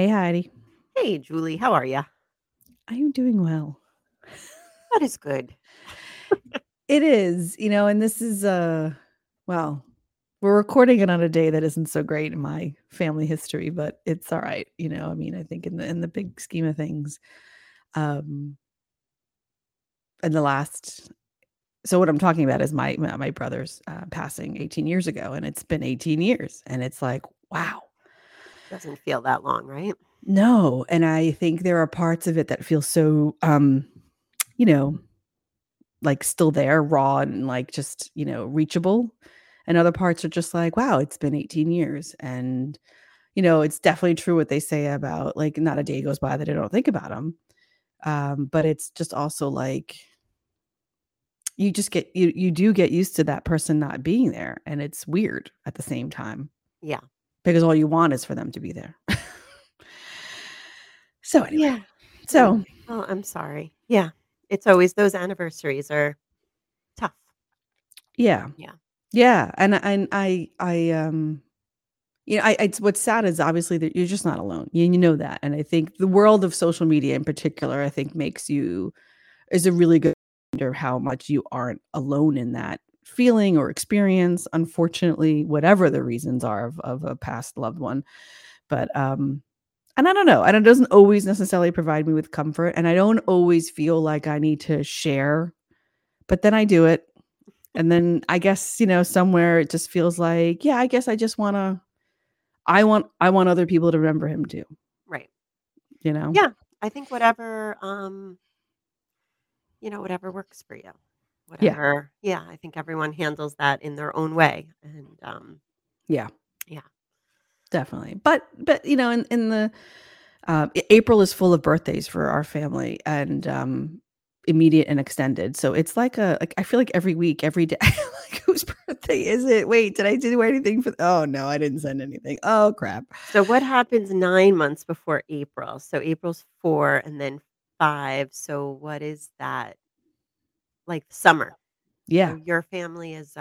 Hey, Heidi. Hey, Julie. How are you? I am doing well. That is good. It is, you know, and this is, well, we're recording it on a day that isn't so great in my family history, but it's all right. You know, I mean, I think in the big scheme of things, so what I'm talking about is my brother's passing 18 years ago, and it's been 18 years, and it's like, wow. Doesn't feel that long, right? No. And I think there are parts of it that feel so, you know, like still there, raw and like just, you know, reachable. And other parts are just like, wow, it's been 18 years. And, you know, it's definitely true what they say about like not a day goes by that I don't think about them. But it's just also like you just get you do get used to that person not being there. And it's weird at the same time. Yeah. Because all you want is for them to be there. So anyway. Yeah. So. Well, I'm sorry. Yeah. It's always those anniversaries are tough. Yeah. Yeah. Yeah. And I you know, it's what's sad is obviously that you're just not alone. You know that. And I think the world of social media in particular, I think is a really good reminder how much you aren't alone in that feeling or experience, unfortunately, whatever the reasons are of a past loved one. But, and I don't know, and it doesn't always necessarily provide me with comfort, and I don't always feel like I need to share, but then I do it. And then I guess, you know, somewhere it just feels like, yeah, I guess I just want other people to remember him too. Right. You know? Yeah. I think whatever, you know, whatever works for you. Whatever. Yeah. I think everyone handles that in their own way. And yeah, definitely. But you know, in the April is full of birthdays for our family, and immediate and extended. So it's like I feel like every week, every day, like whose birthday is it? Wait, did I do anything for? Oh no, I didn't send anything. Oh crap. So what happens 9 months before April? So April's 4 and then 5. So what is that? Like summer. Yeah. So your family is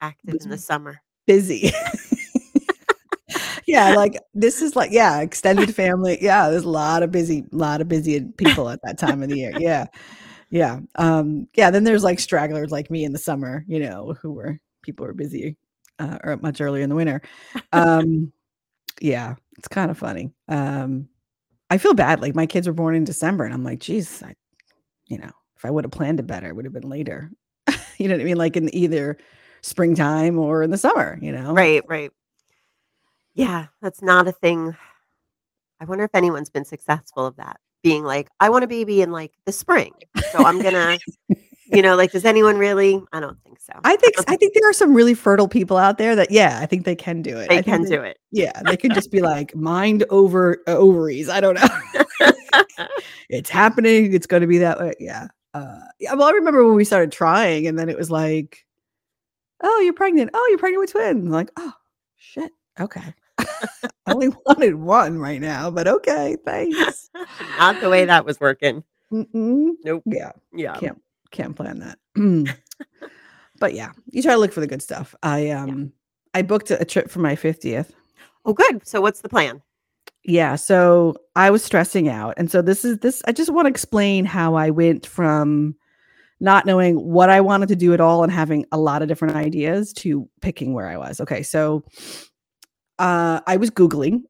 active in the summer. Busy. Yeah. Like this is like, yeah, extended family. Yeah. There's a lot of busy people at that time of the year. Yeah. Yeah. Yeah. Then there's like stragglers like me in the summer, you know, people were busy or much earlier in the winter. Yeah. It's kind of funny. I feel bad. Like my kids were born in December and I'm like, geez, you know, if I would have planned it better, it would have been later. You know what I mean? Like in either springtime or in the summer, you know? Right, right. Yeah, that's not a thing. I wonder if anyone's been successful of that. Being like, I want a baby in like the spring. So I'm going to, you know, like, does anyone really? I don't think so. I think there are some really fertile people out there that, yeah, I think they can do it. They can do it. Yeah, they can just be like mind over ovaries. I don't know. It's happening. It's going to be that way. Yeah. Well, I remember when we started trying, and then it was like, oh, you're pregnant. Oh, you're pregnant with twins. I'm like, oh, shit. Okay. I only wanted one right now, but okay. Thanks. Not the way that was working. Mm-mm. Nope. Yeah. Yeah. Can't plan that. But yeah, you try to look for the good stuff. I booked a trip for my 50th. Oh, good. So what's the plan? Yeah. So I was stressing out. And so this, I just want to explain how I went from not knowing what I wanted to do at all and having a lot of different ideas to picking where I was. Okay. So, I was Googling.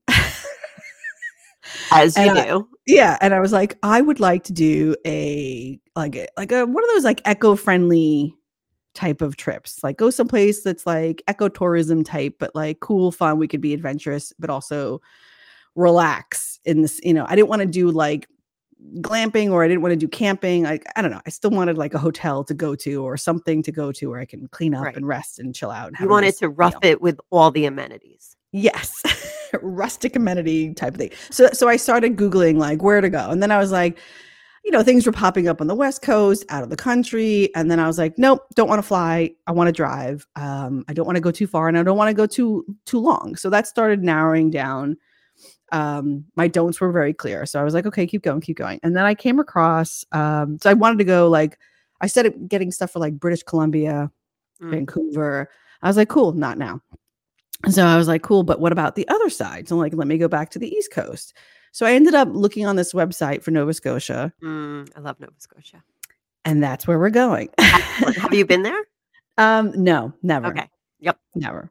As you do. Yeah. And I was like, I would like to do a one of those like eco-friendly type of trips, like go someplace that's like ecotourism type, but like cool, fun. We could be adventurous, but also relax in this, you know. I didn't want to do like glamping, or I didn't want to do camping. I don't know. I still wanted like a hotel to go to or something to go to where I can clean up and rest and chill out. And you wanted to rough it with all the amenities. Yes. Rustic amenity type of thing. So I started Googling like where to go. And then I was like, you know, things were popping up on the West Coast, out of the country. And then I was like, nope, don't want to fly. I want to drive. I don't want to go too far and I don't want to go too long. So that started narrowing down. My don'ts were very clear. So I was like, okay, keep going. And then I came across, so I wanted to go, like, I started getting stuff for like British Columbia, Vancouver. I was like, cool, not now. So I was like, cool, but what about the other side? So I'm like, let me go back to the East Coast. So I ended up looking on this website for Nova Scotia. I love Nova Scotia. And that's where we're going. Have you been there? No, never. Okay. Yep. Never.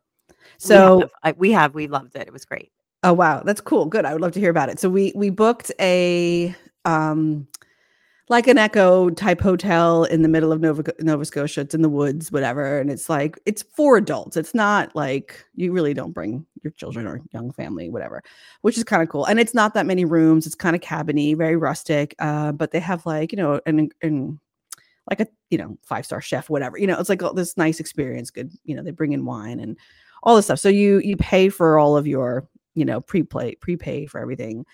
So we loved it. It was great. Oh, wow. That's cool. Good. I would love to hear about it. So we booked a, like an Echo type hotel in the middle of Nova Scotia. It's in the woods, whatever. And it's like, it's for adults. It's not like you really don't bring your children or young family, whatever, which is kind of cool. And it's not that many rooms. It's kind of cabin-y, very rustic. But they have like, you know, and like a, you know, 5-star chef, whatever, you know, it's like all this nice experience. Good. You know, they bring in wine and all this stuff. So you pay for all of your, you know, prepay for everything.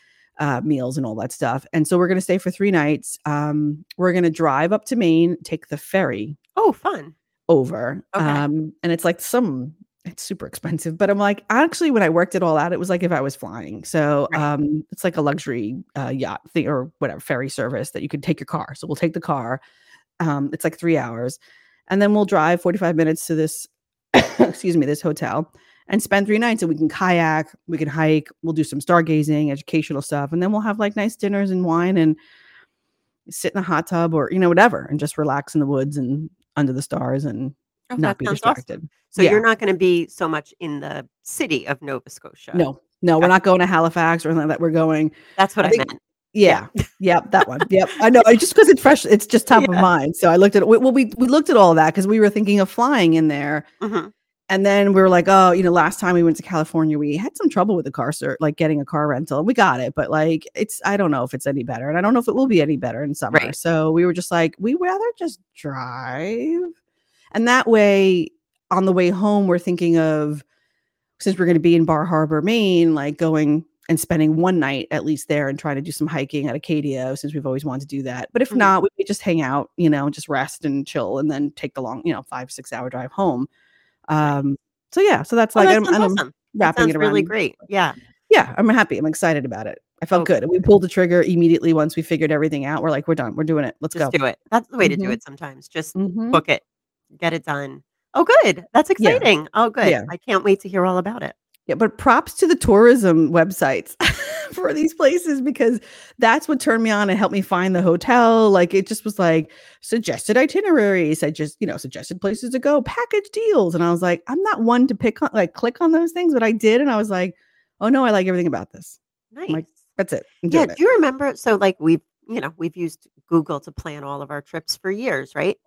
Meals and all that stuff. And so we're going to stay for 3 nights. We're going to drive up to Maine, take the ferry. Oh, fun. Over. Okay. And it's like it's super expensive, but I'm like, actually, when I worked it all out, it was like if I was flying. So it's like a luxury yacht thing or whatever, ferry service that you could take your car. So we'll take the car. It's like 3 hours. And then we'll drive 45 minutes to this, this hotel. And spend 3 nights, and we can kayak, we can hike, we'll do some stargazing, educational stuff, and then we'll have like nice dinners and wine and sit in a hot tub or, you know, whatever, and just relax in the woods and under the stars and not be distracted. Awesome. So yeah. You're not going to be so much in the city of Nova Scotia. No, we're not going to Halifax or anything like that. We're going. That's what I meant. Yeah. Yep. That one. Yep. I know. Just because it's fresh, it's just top of mind. So I looked at we looked at all that because we were thinking of flying in there. Mm-hmm. And then we were like, oh, you know, last time we went to California, we had some trouble with the car, like getting a car rental. We got it, but like, I don't know if it's any better. And I don't know if it will be any better in summer. Right. So we were just like, we'd rather just drive. And that way, on the way home, we're thinking of, since we're going to be in Bar Harbor, Maine, like going and spending one night at least there and trying to do some hiking at Acadia, since we've always wanted to do that. But if not, we could just hang out, you know, just rest and chill and then take the long, you know, 5-6 hour drive home. So that's like, I'm wrapping it around. Really great. Yeah. I'm happy. I'm excited about it. I felt good. And we pulled the trigger immediately. Once we figured everything out, we're like, we're done. We're doing it. Let's go. Do it. That's the way to do it. Sometimes just book it, get it done. Oh, good. That's exciting. Yeah. Oh, good. Yeah. I can't wait to hear all about it. Yeah. But props to the tourism websites for these places, because that's what turned me on and helped me find the hotel. Like it just was like suggested itineraries. I just, you know, suggested places to go, package deals. And I was like, I'm not one to click on those things, but I did. And I was like, oh no, I like everything about this. Nice. Like, that's it. Yeah. Do you remember? So like we've used Google to plan all of our trips for years, right?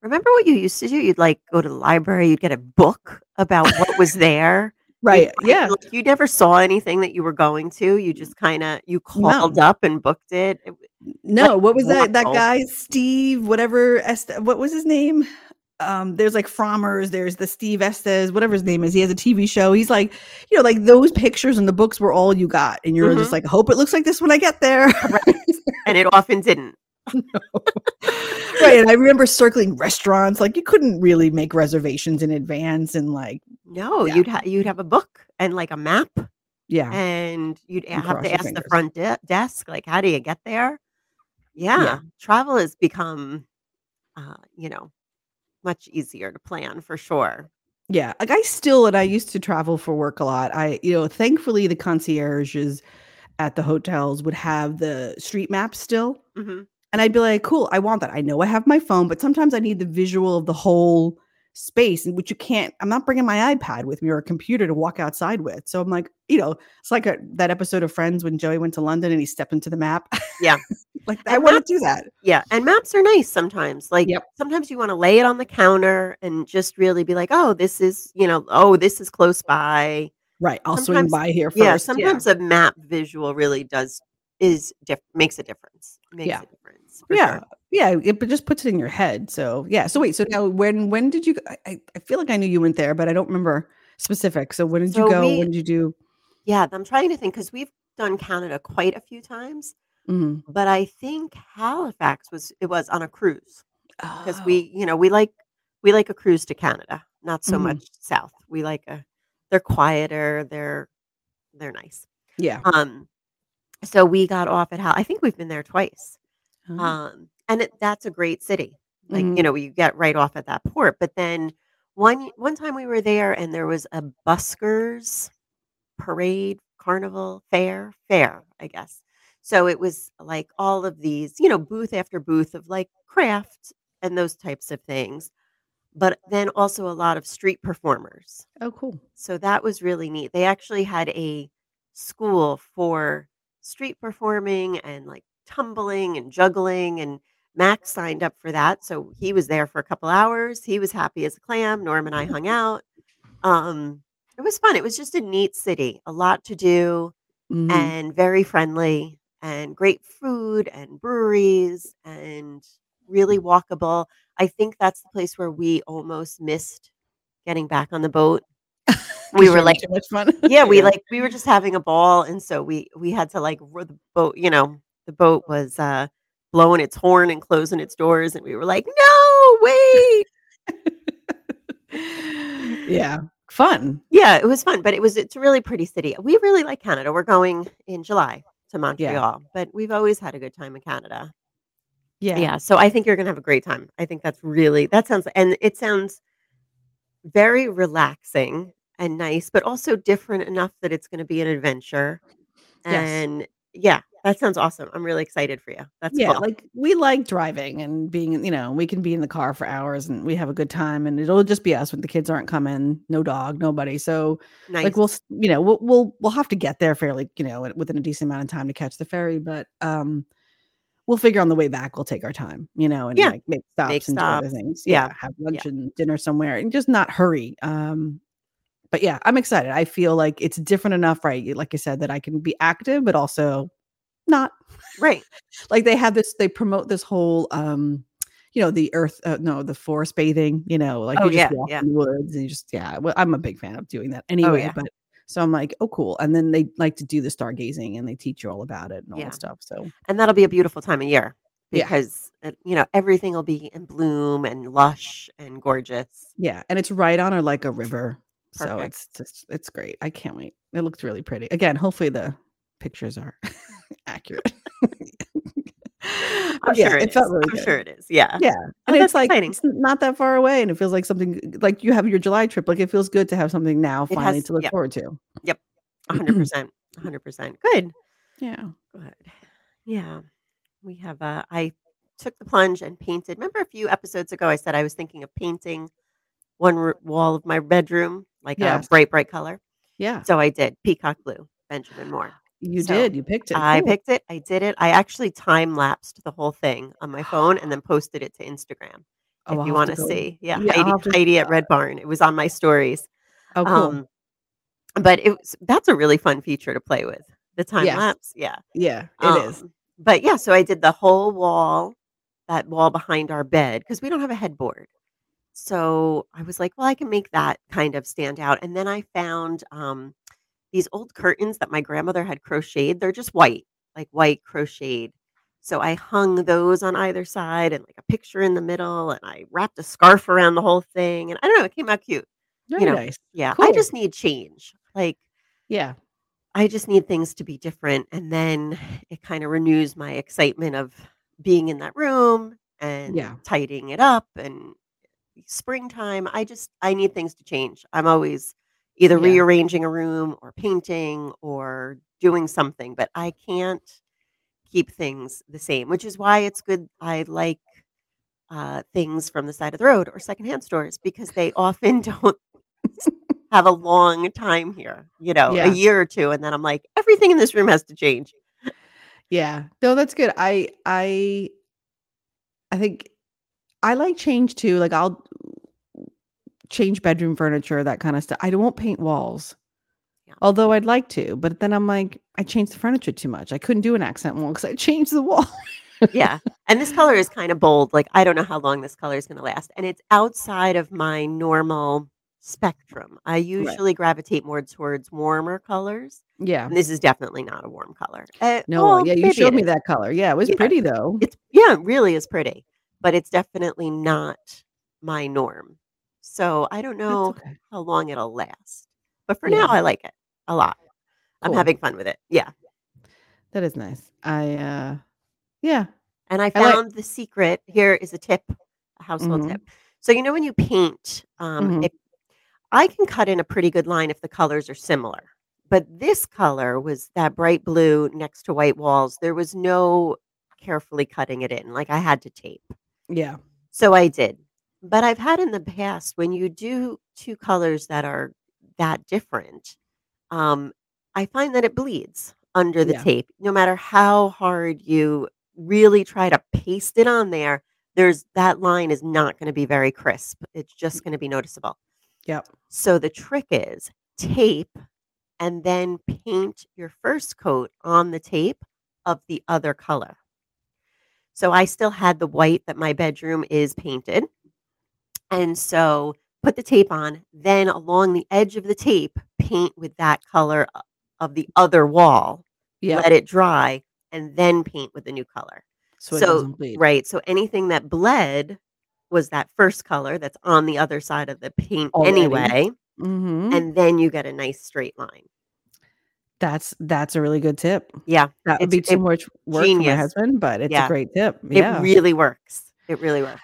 Remember what you used to do? You'd like go to the library, you'd get a book about what was there. Right. Yeah. Like you never saw anything that you were going to. You just kind of called up and booked it. What was that? That guy, Steve, whatever. What was his name? There's like Frommer's. There's the Steve Estes, whatever his name is. He has a TV show. He's like, you know, like those pictures and the books were all you got, and you're just like, I hope it looks like this when I get there. Right. And it often didn't. No. Right. And I remember circling restaurants, like you couldn't really make reservations in advance and like you'd have a book and like a map. Yeah. And you'd have to ask the front desk, like, how do you get there? Yeah. Travel has become much easier to plan for sure. Yeah. Like I used to travel for work a lot. Thankfully the concierges at the hotels would have the street maps still. Mm-hmm. And I'd be like, cool, I want that. I know I have my phone, but sometimes I need the visual of the whole space, in which I'm not bringing my iPad with me or a computer to walk outside with. So I'm like, you know, it's like that episode of Friends when Joey went to London and he stepped into the map. Yeah. Like, I want to do that. Yeah. And maps are nice sometimes. Like sometimes you want to lay it on the counter and just really be like, oh, this is, you know, oh, this is close by. Right. I'll swing by here first. Yeah. Sometimes a map visual really makes a difference. Makes a difference. Yeah. Sure. Yeah. It just puts it in your head. So yeah. So wait, so now when did you, I feel like I knew you went there, but I don't remember specifics. So when did you go? When did you do? Yeah. I'm trying to think because we've done Canada quite a few times, but I think Halifax was on a cruise because we like a cruise to Canada, not so much south. We like they're quieter. They're nice. Yeah. So we got off at I think we've been there twice. Mm-hmm. And that's a great city. Like, you get right off at that port, but then One time we were there and there was a buskers parade, carnival, fair, I guess. So it was like all of these, booth after booth of like craft and those types of things. But then also a lot of street performers. Oh, cool. So that was really neat. They actually had a school for street performing and like tumbling and juggling, and Max signed up for that. So he was there for a couple hours. He was happy as a clam. Norm and I hung out. It was fun. It was just a neat city, a lot to do, and very friendly, and great food and breweries and really walkable. I think that's the place where we almost missed getting back on the boat. We were like, too much fun. We were just having a ball. And so we had to like row the boat, the boat was blowing its horn and closing its doors. And we were like, no, wait. Yeah. Fun. Yeah, it was fun. But it's a really pretty city. We really like Canada. We're going in July to Montreal, but we've always had a good time in Canada. Yeah. Yeah. So I think you're going to have a great time. I think it sounds very relaxing and nice, but also different enough that it's going to be an adventure. And that sounds awesome. I'm really excited for you. That's cool. Like we like driving and being, we can be in the car for hours and we have a good time, and it'll just be us when the kids aren't coming, no dog, nobody. So nice. Like we'll have to get there fairly, within a decent amount of time to catch the ferry, but we'll figure on the way back. We'll take our time, and like make stops. Do other things. Yeah. Have lunch and dinner somewhere and just not hurry. But yeah, I'm excited. I feel like it's different enough, right? Like I said, that I can be active, but also not. Right. Like they promote this whole, the forest bathing, like you just walk in the woods and you just, well, I'm a big fan of doing that anyway, but so I'm like, oh, cool. And then they like to do the stargazing and they teach you all about it and all that stuff. So, and that'll be a beautiful time of year because, everything will be in bloom and lush and gorgeous. Yeah. And it's right on a river. Perfect. So it's great. I can't wait. It looks really pretty. Again, hopefully the pictures are accurate. I'm sure it is. Yeah. Yeah. And it's like, exciting. It's not that far away. And it feels like something like you have your July trip. Like it feels good to have something now finally to look forward to. Yep. 100%. Good. Yeah. Good. Yeah. We have, I took the plunge and painted. Remember a few episodes ago, I said I was thinking of painting one wall of my bedroom, like a bright, bright color. Yeah. So I did peacock blue, Benjamin Moore. You picked it. Cool. I picked it. I did it. I actually time-lapsed the whole thing on my phone and then posted it to Instagram. If you want to see. Yeah. Heidi at Red Barn. It was on my stories. Oh, cool. But that's a really fun feature to play with. The time-lapse. Yes. Yeah. Yeah, it is. But yeah, so I did the whole wall, that wall behind our bed, because we don't have a headboard. So I was like, well, I can make that kind of stand out. And then I found these old curtains that my grandmother had crocheted. They're just white crocheted. So I hung those on either side and like a picture in the middle. And I wrapped a scarf around the whole thing. And I don't know, it came out cute. Very nice. Yeah. Cool. I just need change. Like, yeah, I just need things to be different. And then it kind of renews my excitement of being in that room and tidying it up and springtime. I need things to change. I'm always either rearranging a room or painting or doing something, but I can't keep things the same, which is why it's good. I like things from the side of the road or secondhand stores because they often don't have a long time here, a year or two. And then I'm like, everything in this room has to change. Yeah. No, that's good. I think I like change too. Like I'll change bedroom furniture, that kind of stuff. I won't paint walls, although I'd like to, but then I'm like, I changed the furniture too much. I couldn't do an accent wall because I changed the wall. Yeah. And this color is kind of bold. Like, I don't know how long this color is going to last. And it's outside of my normal spectrum. I usually gravitate more towards warmer colors. Yeah. And this is definitely not a warm color. You showed me that color. Yeah. It was pretty though. It really is pretty, but it's definitely not my norm. So I don't know how long it'll last, but for now I like it a lot. Cool. I'm having fun with it. Yeah. That is nice. And I found the secret. Here is a tip, a household tip. So, you know, when you paint, I can cut in a pretty good line if the colors are similar. But this color was that bright blue next to white walls. There was no carefully cutting it in. Like, I had to tape. Yeah. So I did. But I've had in the past, when you do two colors that are that different, I find that it bleeds under the tape. No matter how hard you really try to paste it on there, that line is not going to be very crisp. It's just going to be noticeable. Yep. So the trick is tape and then paint your first coat on the tape of the other color. So I still had the white that my bedroom is painted. And so put the tape on, then along the edge of the tape, paint with that color of the other wall, let it dry, and then paint with the new color. So anything that bled was that first color that's on the other side of the paint anyway. Mm-hmm. And then you get a nice straight line. That's a really good tip. Yeah. That would be too much work for my husband, but it's a great tip. Yeah. It really works. It really works.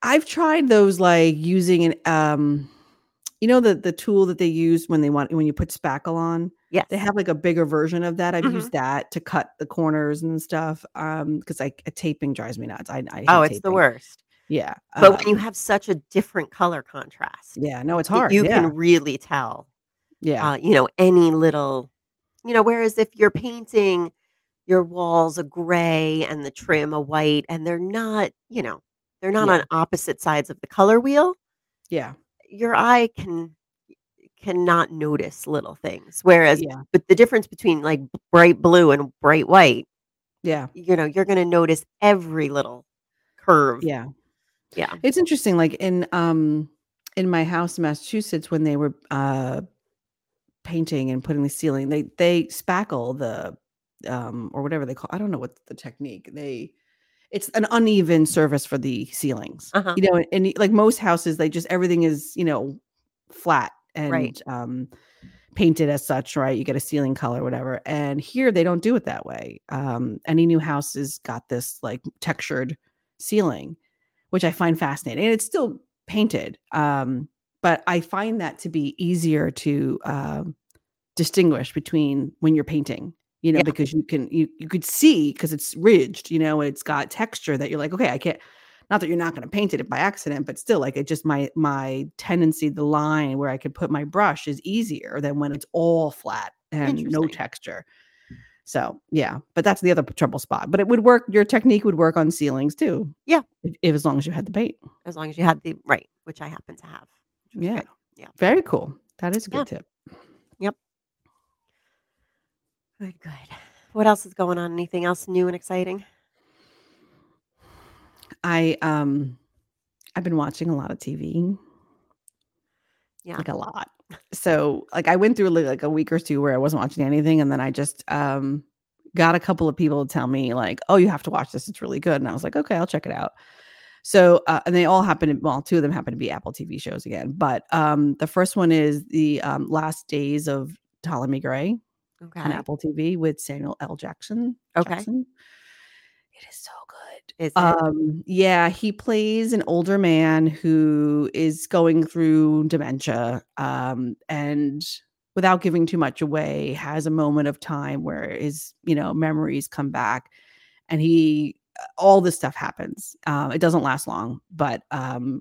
I've tried those, like using the tool that they use when you put spackle on. Yeah. They have like a bigger version of that. I've used that to cut the corners and stuff. Because taping drives me nuts. I hate it's taping. The worst. Yeah. But when you have such a different color contrast. Yeah. No, it's hard. You can really tell. Yeah. Any little, whereas if you're painting your walls a gray and the trim a white, and they're not on opposite sides of the color wheel. Yeah. Your eye cannot notice little things. Whereas, but the difference between like bright blue and bright white. Yeah. You're going to notice every little curve. Yeah. Yeah. It's interesting. Like in my house in Massachusetts, when they were painting and putting the ceiling, they spackle the or whatever they call. I don't know what the technique. It's an uneven surface for the ceilings. Uh-huh. And like most houses, they just everything is flat and painted as such. Right, you get a ceiling color, whatever. And here they don't do it that way. Any new house has got this like textured ceiling, which I find fascinating, and it's still painted. But I find that to be easier to distinguish between when you're painting, because you could see, because it's ridged, and it's got texture that you're like, okay, I can't, not that you're not going to paint it by accident, but still like it just, my tendency, the line where I could put my brush is easier than when it's all flat and no texture. So, yeah, but that's the other trouble spot. But it would work. Your technique would work on ceilings, too. Yeah. If as long as you had the paint. As long as you had the right, which I happen to have. Yeah. Good. Yeah. Very cool. That is a good tip. Yep. Good. What else is going on? Anything else new and exciting? I've been watching a lot of TV. Yeah. Like a lot. So like I went through like a week or two where I wasn't watching anything. And then I just got a couple of people to tell me like, oh, you have to watch this. It's really good. And I was like, okay, I'll check it out. So and they all two of them happen to be Apple TV shows again. But the first one is The Last Days of Ptolemy Grey on Apple TV with Samuel L. Jackson. Okay. Jackson. It is so good. Yeah, he plays an older man who is going through dementia, and without giving too much away, has a moment of time where his, memories come back, and all this stuff happens. It doesn't last long, but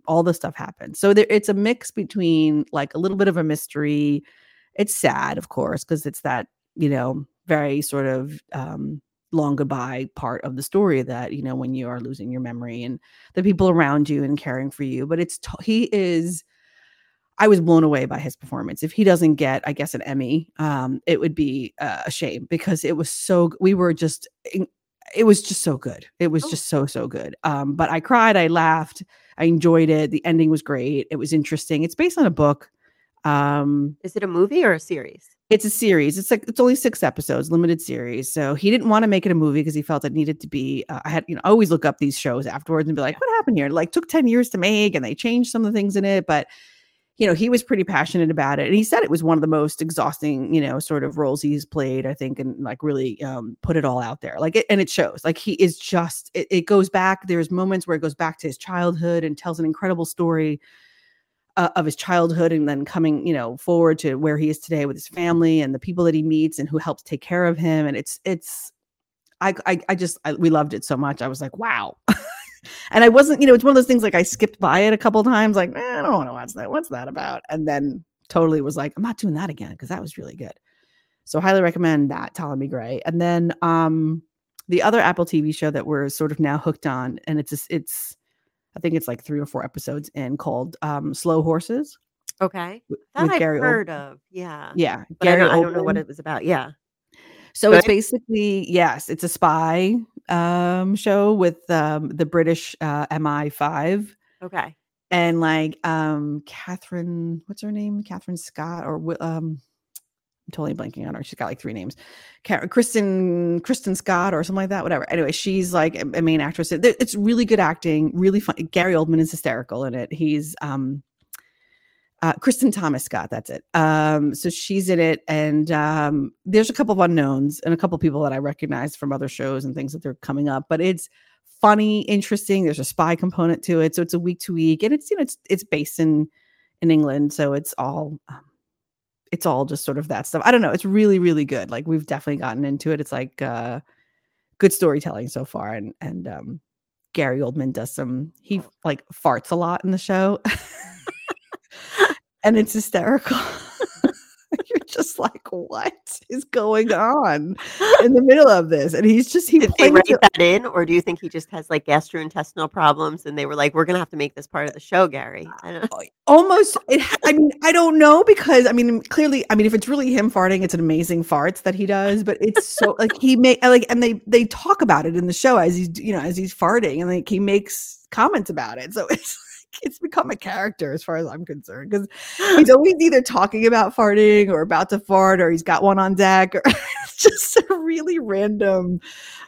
all this stuff happens. So it's a mix between like a little bit of a mystery. It's sad, of course, because it's that, very sort of long goodbye part of the story that, when you are losing your memory and the people around you and caring for you. But I was blown away by his performance. If he doesn't get, I guess, an Emmy, it would be a shame, because it was it was just so good. It was just so good. But I cried, I laughed, I enjoyed it. The ending was great. It was interesting. It's based on a book. Is it a movie or a series? It's a series. It's only 6 episodes, limited series. So he didn't want to make it a movie because he felt it needed to be. I always look up these shows afterwards and be like, what happened here? Like, took 10 years to make, and they changed some of the things in it. But you know, he was pretty passionate about it. And he said it was one of the most exhausting, you know, sort of roles he's played, I think, and like really put it all out there. Like, it, and it shows. Like, he is just, it goes back. There's moments where it goes back to his childhood and tells an incredible story of his childhood, and then coming, you know, forward to where he is today with his family and the people that he meets and who helps take care of him. And we loved it so much. I was like, wow. And I wasn't, you know, it's one of those things, like I skipped by it a couple of times, like, I don't want to watch that. What's that about? And then totally was like, I'm not doing that again, because that was really good. So highly recommend that, Ptolemy Grey. And then the other Apple TV show that we're sort of now hooked on, and I think it's like 3 or 4 episodes in, called Slow Horses. Okay. That I've heard of. Yeah. Yeah. I don't know what it was about. Yeah. So it's basically, yes, it's a spy show with the British MI5. Okay. And like Catherine, what's her name? Catherine Scott, or I'm totally blanking on her. She's got like 3 names. Kristen Scott or something like that, whatever. Anyway, she's like a main actress. It's really good acting, really fun. Gary Oldman is hysterical in it. He's Kristen Thomas Scott, that's it. So she's in it, and there's a couple of unknowns and a couple of people that I recognize from other shows and things that they're coming up, but it's funny, interesting. There's a spy component to it, so it's a week to week, and it's, you know, it's based in England, so it's all just sort of that stuff. I don't know, it's really, really good. Like, we've definitely gotten into it. It's like good storytelling so far, and Gary Oldman does he like farts a lot in the show. And it's hysterical. You're just like, what is going on in the middle of this? And he's just, did they write that in, or do you think he just has like gastrointestinal problems and they were like, we're going to have to make this part of the show, Gary? Almost. I mean, I don't know, because I mean, clearly, I mean, if it's really him farting, it's an amazing farts that he does, but it's so like and they talk about it in the show as he's farting, and like he makes comments about it. So it's become a character as far as I'm concerned, because he's always either talking about farting or about to fart, or he's got one on deck, or it's just really random.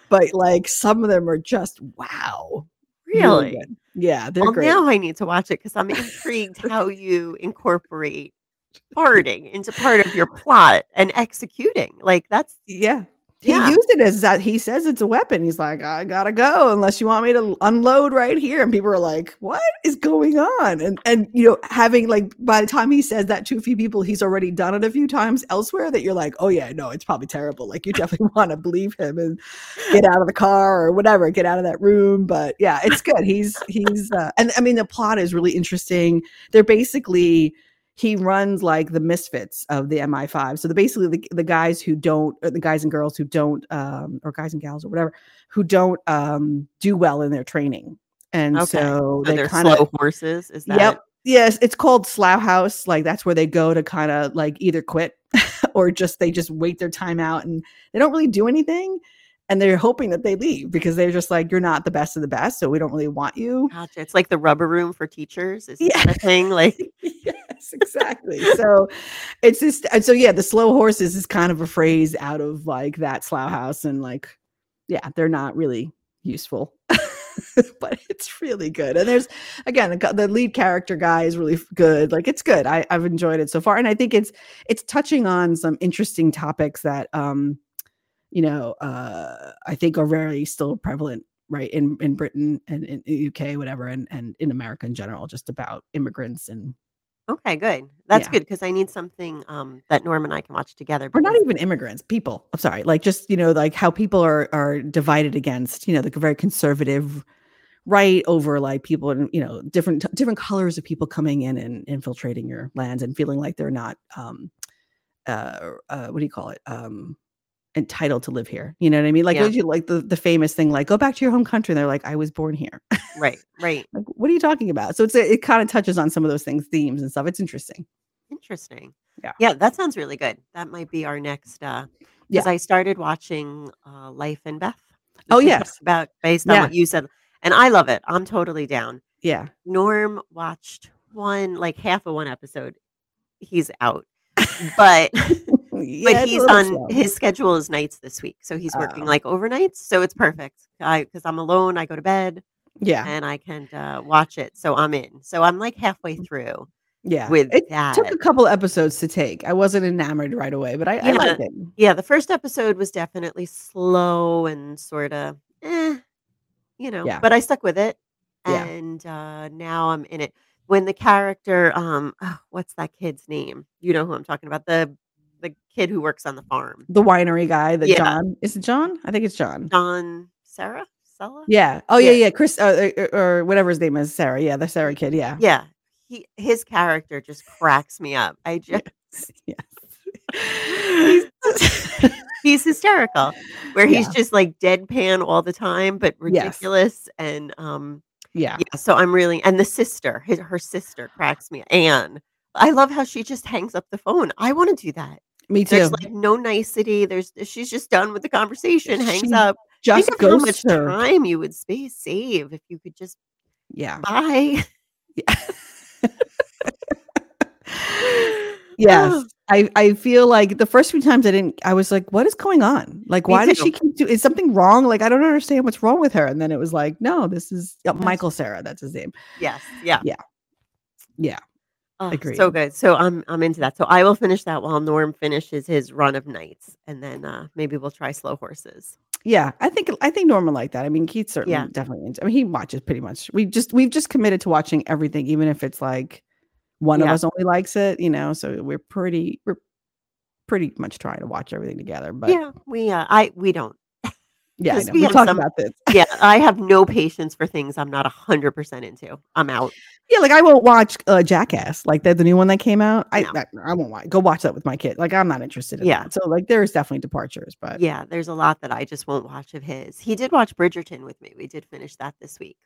But like, some of them are just wow. Really? Yeah, they're great. Now I need to watch it, because I'm intrigued how you incorporate farting into part of your plot and executing. Like, that's yeah. He used it as that. He says it's a weapon. He's like, I gotta go unless you want me to unload right here. And people are like, what is going on? And you know, having like, by the time he says that to a few people, he's already done it a few times elsewhere, that you're like, oh yeah, no, it's probably terrible. Like, you definitely want to believe him and get out of the car or whatever, get out of that room. But yeah, it's good. He's and I mean, the plot is really interesting. They're basically, he runs like the misfits of the MI5. So the guys who don't, or the guys and girls who don't, or guys and gals or whatever, who don't do well in their training. And okay. So they're kind of slow horses. Is that? Yep. Yes. It's called Slough House. Like, that's where they go to kind of like either quit or they just wait their time out, and they don't really do anything. And they're hoping that they leave, because they're just like, you're not the best of the best, so we don't really want you. Gotcha. It's like the rubber room for teachers. Is that a thing? Like, yes, exactly. So it's just, and so yeah, the slow horses is kind of a phrase out of like that Slough House, and like, yeah, they're not really useful, but it's really good. And there's, again, the lead character guy is really good. Like, it's good. I've enjoyed it so far, and I think it's touching on some interesting topics that, you know, I think are rarely still prevalent, right, in Britain and in the UK, whatever, and in America in general, just about immigrants. And okay, good. That's good, because I need something that Norm and I can watch together. We're not even immigrants, people. I'm sorry. Like, just, you know, like how people are divided against, you know, the very conservative right over like people and, you know, different colors of people coming in and infiltrating your lands and feeling like they're not, what do you call it? Entitled to live here, you know what I mean? Like, yeah. Like the famous thing, like, go back to your home country, and they're like, I was born here. right Like, what are you talking about? So it kind of touches on some of those things, themes and stuff. It's interesting. Yeah That sounds really good. That might be our next because I started watching Life and Beth, oh yes, about based on what you said, and I love it. I'm totally down. Yeah, Norm watched half of one episode, he's out, but but he's on his schedule is nights this week, so he's working like overnights, so it's perfect. Because I'm alone, I go to bed, and I can watch it. So I'm in. So I'm like halfway through, Yeah, with it that. Took a couple episodes to take. I wasn't enamored right away, but I liked it. Yeah, the first episode was definitely slow and sort of, but I stuck with it, and now I'm in it. When the character, what's that kid's name? You know who I'm talking about, the kid who works on the farm, the winery guy. That John is it John? I think it's John. John Sarah. Yeah. Oh yeah, yeah. Chris or whatever his name is, Sarah. Yeah, the Sarah kid. Yeah. Yeah. His character just cracks me up. I just, he's hysterical, where he's just like deadpan all the time, but ridiculous. And so I'm really, and the sister, her sister cracks me. Anne, I love how she just hangs up the phone. I want to do that. Me too. There's like no nicety. She's just done with the conversation, hangs up. Just think of how much time you would save if you could just bye. Yeah. Yes, I feel like the first few times I was like, what is going on? Like, why does she keep doing? Is something wrong? Like, I don't understand what's wrong with her. And then it was like, no, this is Michael Cera. That's his name. Yes. Yeah. Yeah. Yeah. Agreed. So good. So I'm into that. So I will finish that while Norm finishes his run of nights, and then maybe we'll try Slow Horses. Yeah, I think Norman like that. I mean, Keith certainly definitely. I mean, he watches pretty much. We've just committed to watching everything, even if it's like one of us only likes it, you know. So we're pretty much trying to watch everything together. But yeah, we don't. Yeah, we talked about this. Yeah, I have no patience for things I'm not 100% into. I'm out. Yeah, like I won't watch Jackass, like the new one that came out. I won't watch that with my kid. Like I'm not interested in that. So like there's definitely departures, but yeah, there's a lot that I just won't watch of his. He did watch Bridgerton with me. We did finish that this week.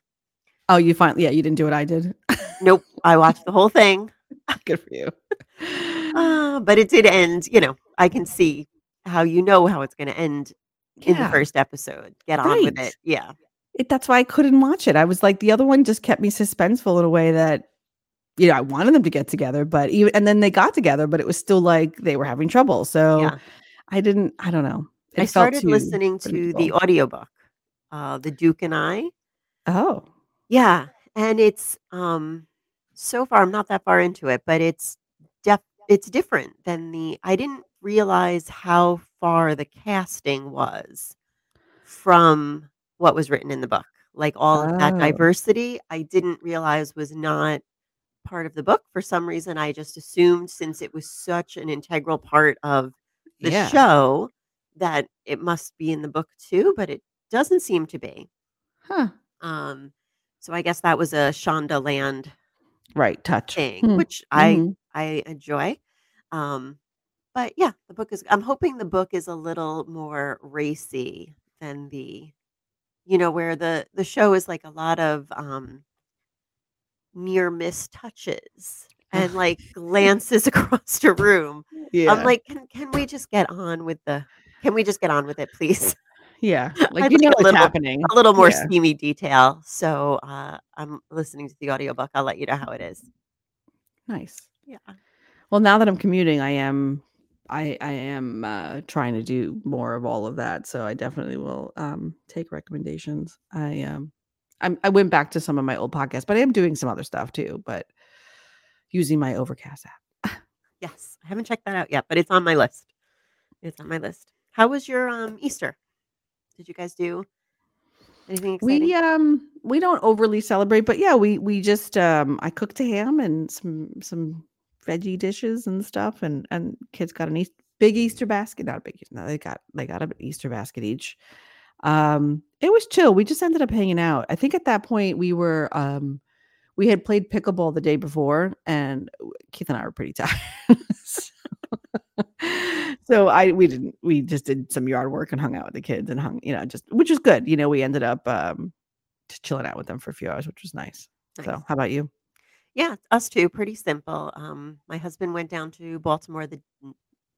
Oh, you finally? Yeah, you didn't do what I did. Nope, I watched the whole thing. Good for you. But it did end. You know, I can see how it's going to end. In the first episode, get on with it. Yeah, that's why I couldn't watch it. I was like, the other one just kept me suspenseful in a way that, you know, I wanted them to get together, and then they got together, but it was still like they were having trouble. So I don't know. I started listening to the audiobook, The Duke and I. Oh, yeah, and it's so far I'm not that far into it, but it's different than I didn't realize how far the casting was from what was written in the book. Like all of that diversity, I didn't realize was not part of the book. For some reason, I just assumed since it was such an integral part of the show that it must be in the book too, but it doesn't seem to be. Huh. So I guess that was a Shonda Land touch thing, which I enjoy. But yeah, the book is, I'm hoping the book is a little more racy than where the show is like a lot of near miss touches and like glances across the room. Yeah. I'm like, can we just get on with it, please? Yeah. Like you know what's happening. A little more steamy detail. So I'm listening to the audiobook. I'll let you know how it is. Nice. Yeah. Well, now that I'm commuting, I am trying to do more of all of that. So I definitely will take recommendations. I went back to some of my old podcasts, but I am doing some other stuff too, but using my Overcast app. Yes. I haven't checked that out yet, but it's on my list. How was your Easter? Did you guys do anything exciting? We don't overly celebrate, but yeah, we just I cooked a ham and some veggie dishes and stuff, and kids got an big Easter basket. Not a big, no, they got an Easter basket each. It was chill. We just ended up hanging out. I think at that point we were we had played pickleball the day before, and Keith and I were pretty tired. So we just did some yard work and hung out with the kids and which was good. You know, we ended up just chilling out with them for a few hours, which was nice. So how about you? Yeah, us too. Pretty simple. My husband went down to Baltimore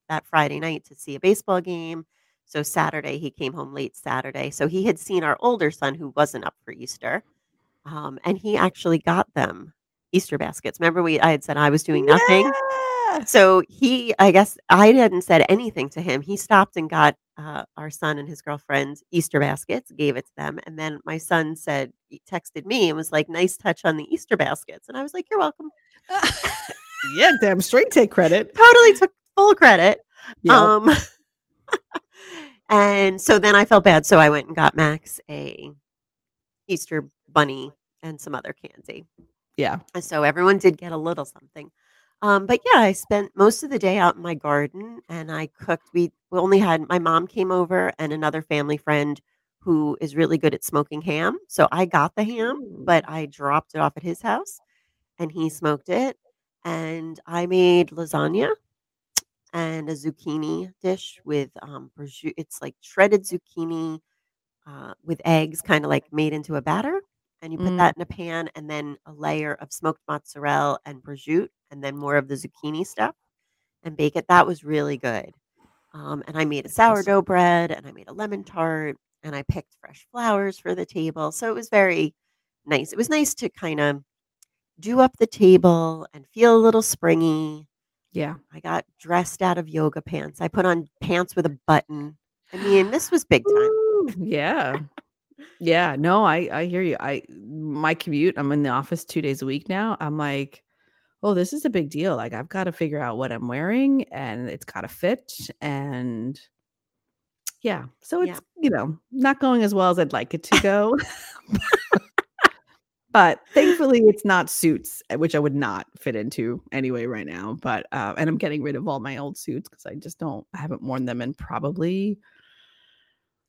that Friday night to see a baseball game. So Saturday, he came home late Saturday. So he had seen our older son who wasn't up for Easter. And he actually got them Easter baskets. Remember, I had said I was doing nothing. Yeah! So I guess I hadn't said anything to him. He stopped and got our son and his girlfriend's Easter baskets, gave it to them. And then my son he texted me and was like, nice touch on the Easter baskets. And I was like, you're welcome. Yeah, damn straight take credit. Totally took full credit. Yep. And so then I felt bad, so I went and got Max a Easter bunny and some other candy. Yeah. And so everyone did get a little something. But yeah, I spent most of the day out in my garden and I cooked. We only had, my mom came over and another family friend who is really good at smoking ham. So I got the ham, but I dropped it off at his house and he smoked it. And I made lasagna and a zucchini dish with, it's like shredded zucchini with eggs, kind of like made into a batter. And you put that in a pan and then a layer of smoked mozzarella and prosciutto and then more of the zucchini stuff and bake it. That was really good. And I made a sourdough bread and I made a lemon tart and I picked fresh flowers for the table. So it was very nice. It was nice to kind of do up the table and feel a little springy. Yeah. I got dressed out of yoga pants. I put on pants with a button. I mean, this was big time. Ooh, yeah. Yeah, no, I hear you. My commute, I'm in the office 2 days a week now. I'm like, oh, this is a big deal. Like, I've got to figure out what I'm wearing and it's got to fit. And yeah, so it's, you know, not going as well as I'd like it to go. But thankfully it's not suits, which I would not fit into anyway right now. But, and I'm getting rid of all my old suits because I haven't worn them in probably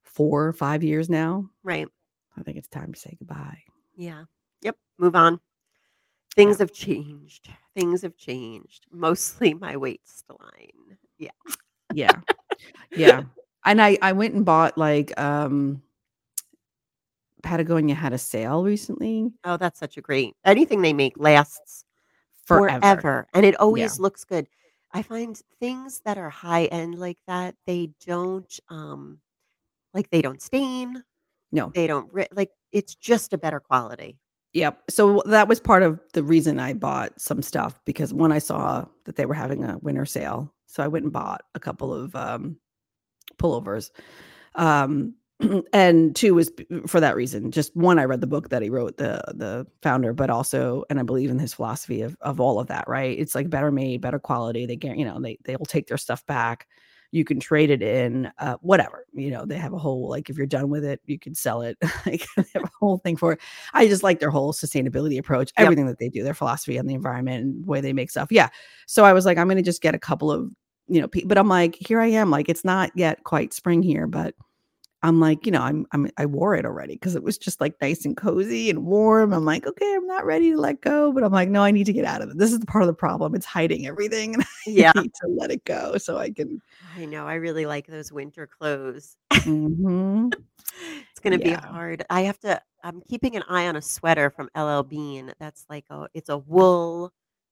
4 or 5 years now. Right. I think it's time to say goodbye. Yeah. Yep. Move on. Things have changed. Things have changed. Mostly my waistline. Yeah. Yeah. Yeah. And I went and bought like Patagonia had a sale recently. Oh, that's such a great. Anything they make lasts forever. And it always looks good. I find things that are high end like that, they don't like they don't stain. No, they don't. Like it's just a better quality. Yep. So that was part of the reason I bought some stuff because when I saw that they were having a winter sale, so I went and bought a couple of pullovers. And two was for that reason. Just one, I read the book that he wrote, the founder, but also, and I believe in his philosophy of all of that. Right? It's like better made, better quality. They get, you know, they will take their stuff back. You can trade it in, whatever, you know, they have a whole, like, if you're done with it, you can sell it. Like, they have a whole thing for it. I just like their whole sustainability approach, everything that they do, their philosophy on the environment and the way they make stuff. Yeah. So I was like, I'm going to just get a couple of, you know, but I'm like, here I am. Like, it's not yet quite spring here, but I'm like, you know, I wore it already because it was just like nice and cozy and warm. I'm like, okay, I'm not ready to let go, but I'm like, no, I need to get out of it. This is the part of the problem. It's hiding everything. And I need to let it go so I can. I know. I really like those winter clothes. Mm-hmm. It's going to be hard. I'm keeping an eye on a sweater from L.L. Bean. That's like it's a wool,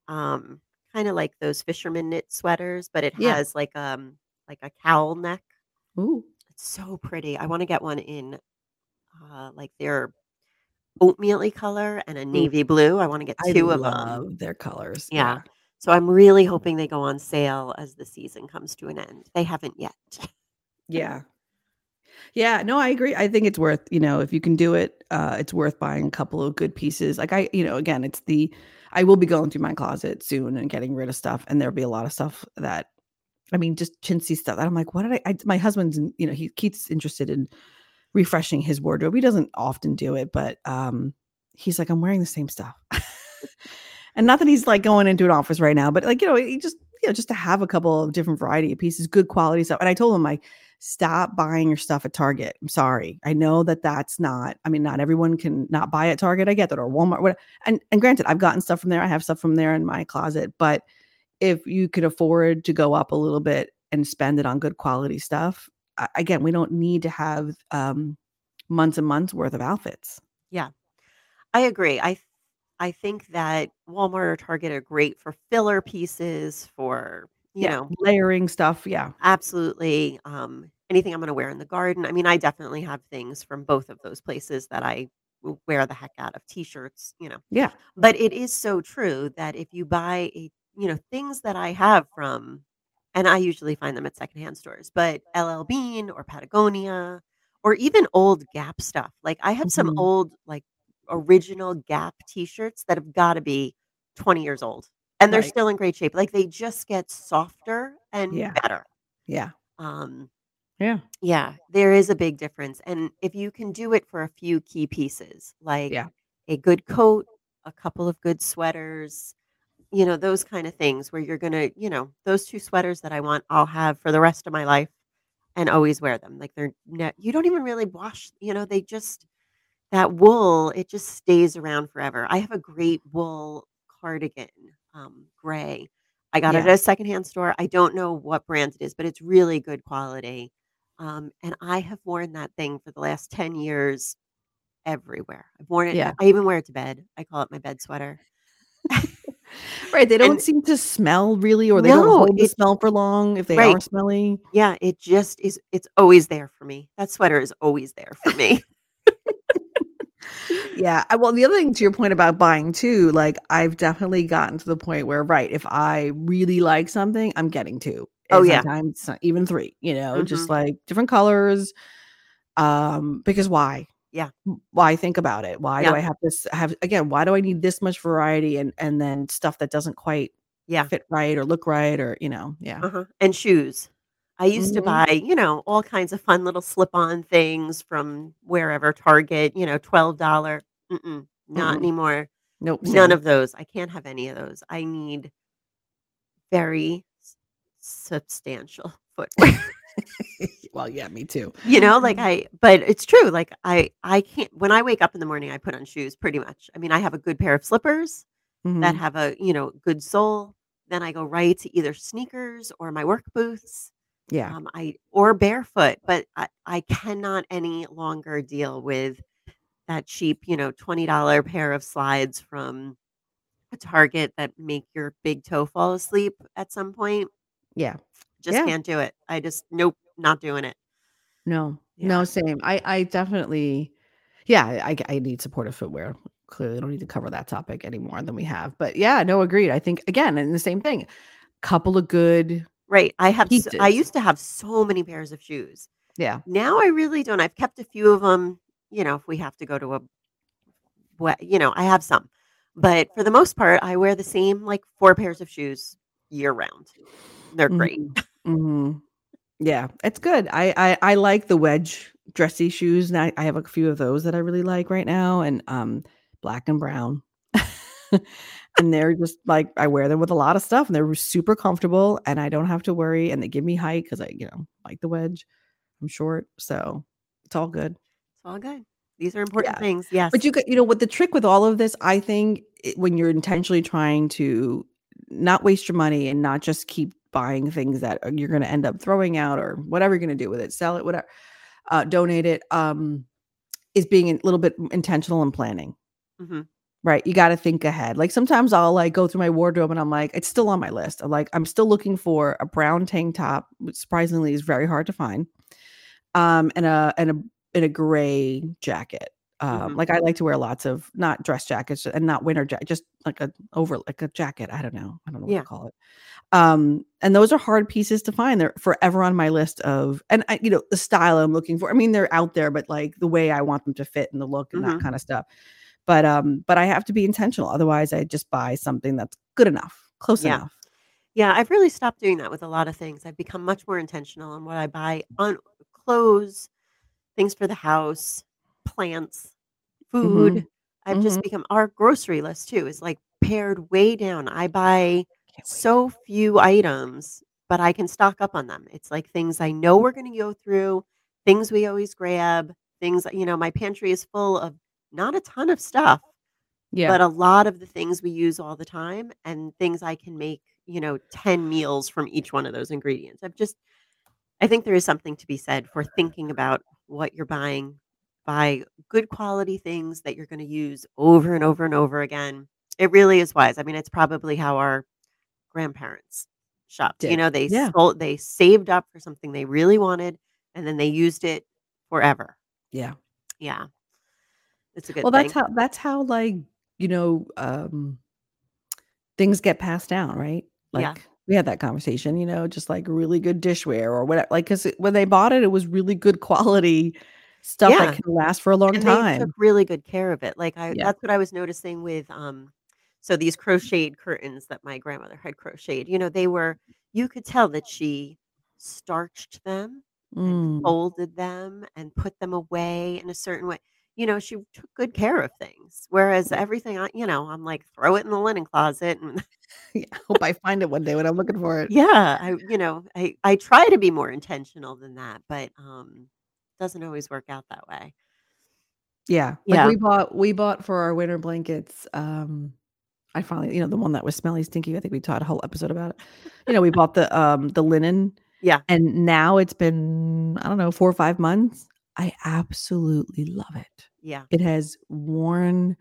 kind of like those fisherman knit sweaters, but it has like a cowl neck. Ooh. So pretty. I want to get one in like their oatmeal-y color and a navy blue. I want to get two of them. I love their colors. Yeah. So I'm really hoping they go on sale as the season comes to an end. They haven't yet. Yeah. Yeah. No, I agree. I think it's worth, you know, if you can do it, it's worth buying a couple of good pieces. Like you know, again, I will be going through my closet soon and getting rid of stuff. And there'll be a lot of stuff that, I mean, just chintzy stuff. And I'm like, what did I my husband's, you know, Keith's interested in refreshing his wardrobe. He doesn't often do it, but he's like, I'm wearing the same stuff. And not that he's like going into an office right now, but like, you know, he just, you know, just to have a couple of different variety of pieces, good quality stuff. And I told him, like, stop buying your stuff at Target. I'm sorry. I know that's not, I mean, not everyone can not buy at Target. I get that, or Walmart. Whatever. And granted, I've gotten stuff from there. I have stuff from there in my closet, but if you could afford to go up a little bit and spend it on good quality stuff, again, we don't need to have months and months worth of outfits. Yeah, I agree. I think that Walmart or Target are great for filler pieces, for, you know, layering stuff. Yeah, absolutely. Anything I'm going to wear in the garden. I mean, I definitely have things from both of those places that I wear the heck out of, t-shirts, you know. Yeah. But it is so true that if you buy you know, things that I have from, and I usually find them at secondhand stores, but L.L. Bean or Patagonia or even old Gap stuff. Like, I have some old, like, original Gap t-shirts that have got to be 20 years old. and they're still in great shape. Like they just get softer and better. Yeah. Yeah. There is a big difference. And if you can do it for a few key pieces, like a good coat, a couple of good sweaters, you know, those kind of things where you're going to, you know, those two sweaters that I want, I'll have for the rest of my life and always wear them. Like they're, you don't even really wash, you know, they just, that wool, it just stays around forever. I have a great wool cardigan, gray. I got it at a secondhand store. I don't know what brand it is, but it's really good quality. And I have worn that thing for the last 10 years everywhere. I've worn it. I even wear it to bed. I call it my bed sweater. Right. They don't seem to smell really, or they don't hold the smell for long if they are smelly. Yeah. It just is. It's always there for me. That sweater is always there for me. Yeah. Well, the other thing to your point about buying too, like I've definitely gotten to the point where, if I really like something, I'm getting two. And sometimes even three, you know, just like different colors. Because why? Yeah. Why think about it? Why do I have this? Why do I need this much variety and then stuff that doesn't quite fit right or look right or, you know, And shoes. I used to buy, you know, all kinds of fun little slip-on things from wherever, Target, you know, $12. Not anymore. Nope. None of those. I can't have any of those. I need very substantial footwear. Well, yeah, me too. You know, like but it's true. Like I can't, when I wake up in the morning, I put on shoes pretty much. I mean, I have a good pair of slippers that have a, you know, good sole. Then I go right to either sneakers or my work boots. Yeah. Or barefoot, but I cannot any longer deal with that cheap, you know, $20 pair of slides from a Target that make your big toe fall asleep at some point. Yeah. Just can't do it. I just, nope, not doing it. No, no, same. I definitely, I need supportive footwear. Clearly, I don't need to cover that topic any more than we have, but agreed. I think again, and the same thing, couple of good. Right. I used to have so many pairs of shoes. Yeah. Now I really don't. I've kept a few of them, you know, if we have to go to I have some, but for the most part, I wear the same, like 4 pairs of shoes year round. They're great. Mm-hmm. Yeah. It's good. I like the wedge dressy shoes. And I have a few of those that I really like right now. And, black and brown. And they're just like, I wear them with a lot of stuff and they're super comfortable and I don't have to worry. And they give me height because I, you know, like the wedge. I'm short. So it's all good. It's all good. These are important things. Yes. But you know what the trick with all of this, I think when you're intentionally trying to not waste your money and not just keep buying things that you're going to end up throwing out or whatever you're going to do with it, sell it, whatever, donate it, is being a little bit intentional and planning. Mm-hmm. Right. You got to think ahead. Like sometimes I'll like go through my wardrobe and I'm like, it's still on my list. I'm still looking for a brown tank top, which surprisingly is very hard to find. And a gray jacket. Like I like to wear lots of not dress jackets and not winter jacket, just like a jacket. I don't know what to call it. And those are hard pieces to find. They're forever on my list the style I'm looking for. I mean, they're out there, but like the way I want them to fit and the look and that kind of stuff. But I have to be intentional. Otherwise, I just buy something that's good enough, close enough. Yeah, I've really stopped doing that with a lot of things. I've become much more intentional in what I buy on clothes, things for the house, plants, food. I've just become, our grocery list too is like pared way down. I buy so few items, but I can stock up on them. It's like things I know we're going to go through, things we always grab, things, you know, my pantry is full of not a ton of stuff, but a lot of the things we use all the time and things I can make, you know, 10 meals from each one of those ingredients. I think there is something to be said for thinking about what you're buying, buy good quality things that you're going to use over and over and over again. It really is wise. I mean, it's probably how our grandparents shopped. You know, they saved up for something they really wanted and then they used it forever. Yeah. Yeah. It's a good thing. That's how like, you know, things get passed down, right? Like we had that conversation, you know, just like really good dishware or whatever. Like, cause when they bought it, it was really good quality stuff that can last for a long time. They took really good care of it. Like that's what I was noticing with So these crocheted curtains that my grandmother had crocheted, you know, they were, you could tell that she starched them and folded them and put them away in a certain way. You know, she took good care of things. Whereas everything, you know, I'm like, throw it in the linen closet. And yeah, I hope I find it one day when I'm looking for it. Yeah. I try to be more intentional than that, but doesn't always work out that way. Yeah. Like we bought for our winter blankets. I finally, you know, the one that was smelly, stinky. I think we taught a whole episode about it. You know, we bought the linen. Yeah. And now it's been, I don't know, 4 or 5 months. I absolutely love it. Yeah. It has worn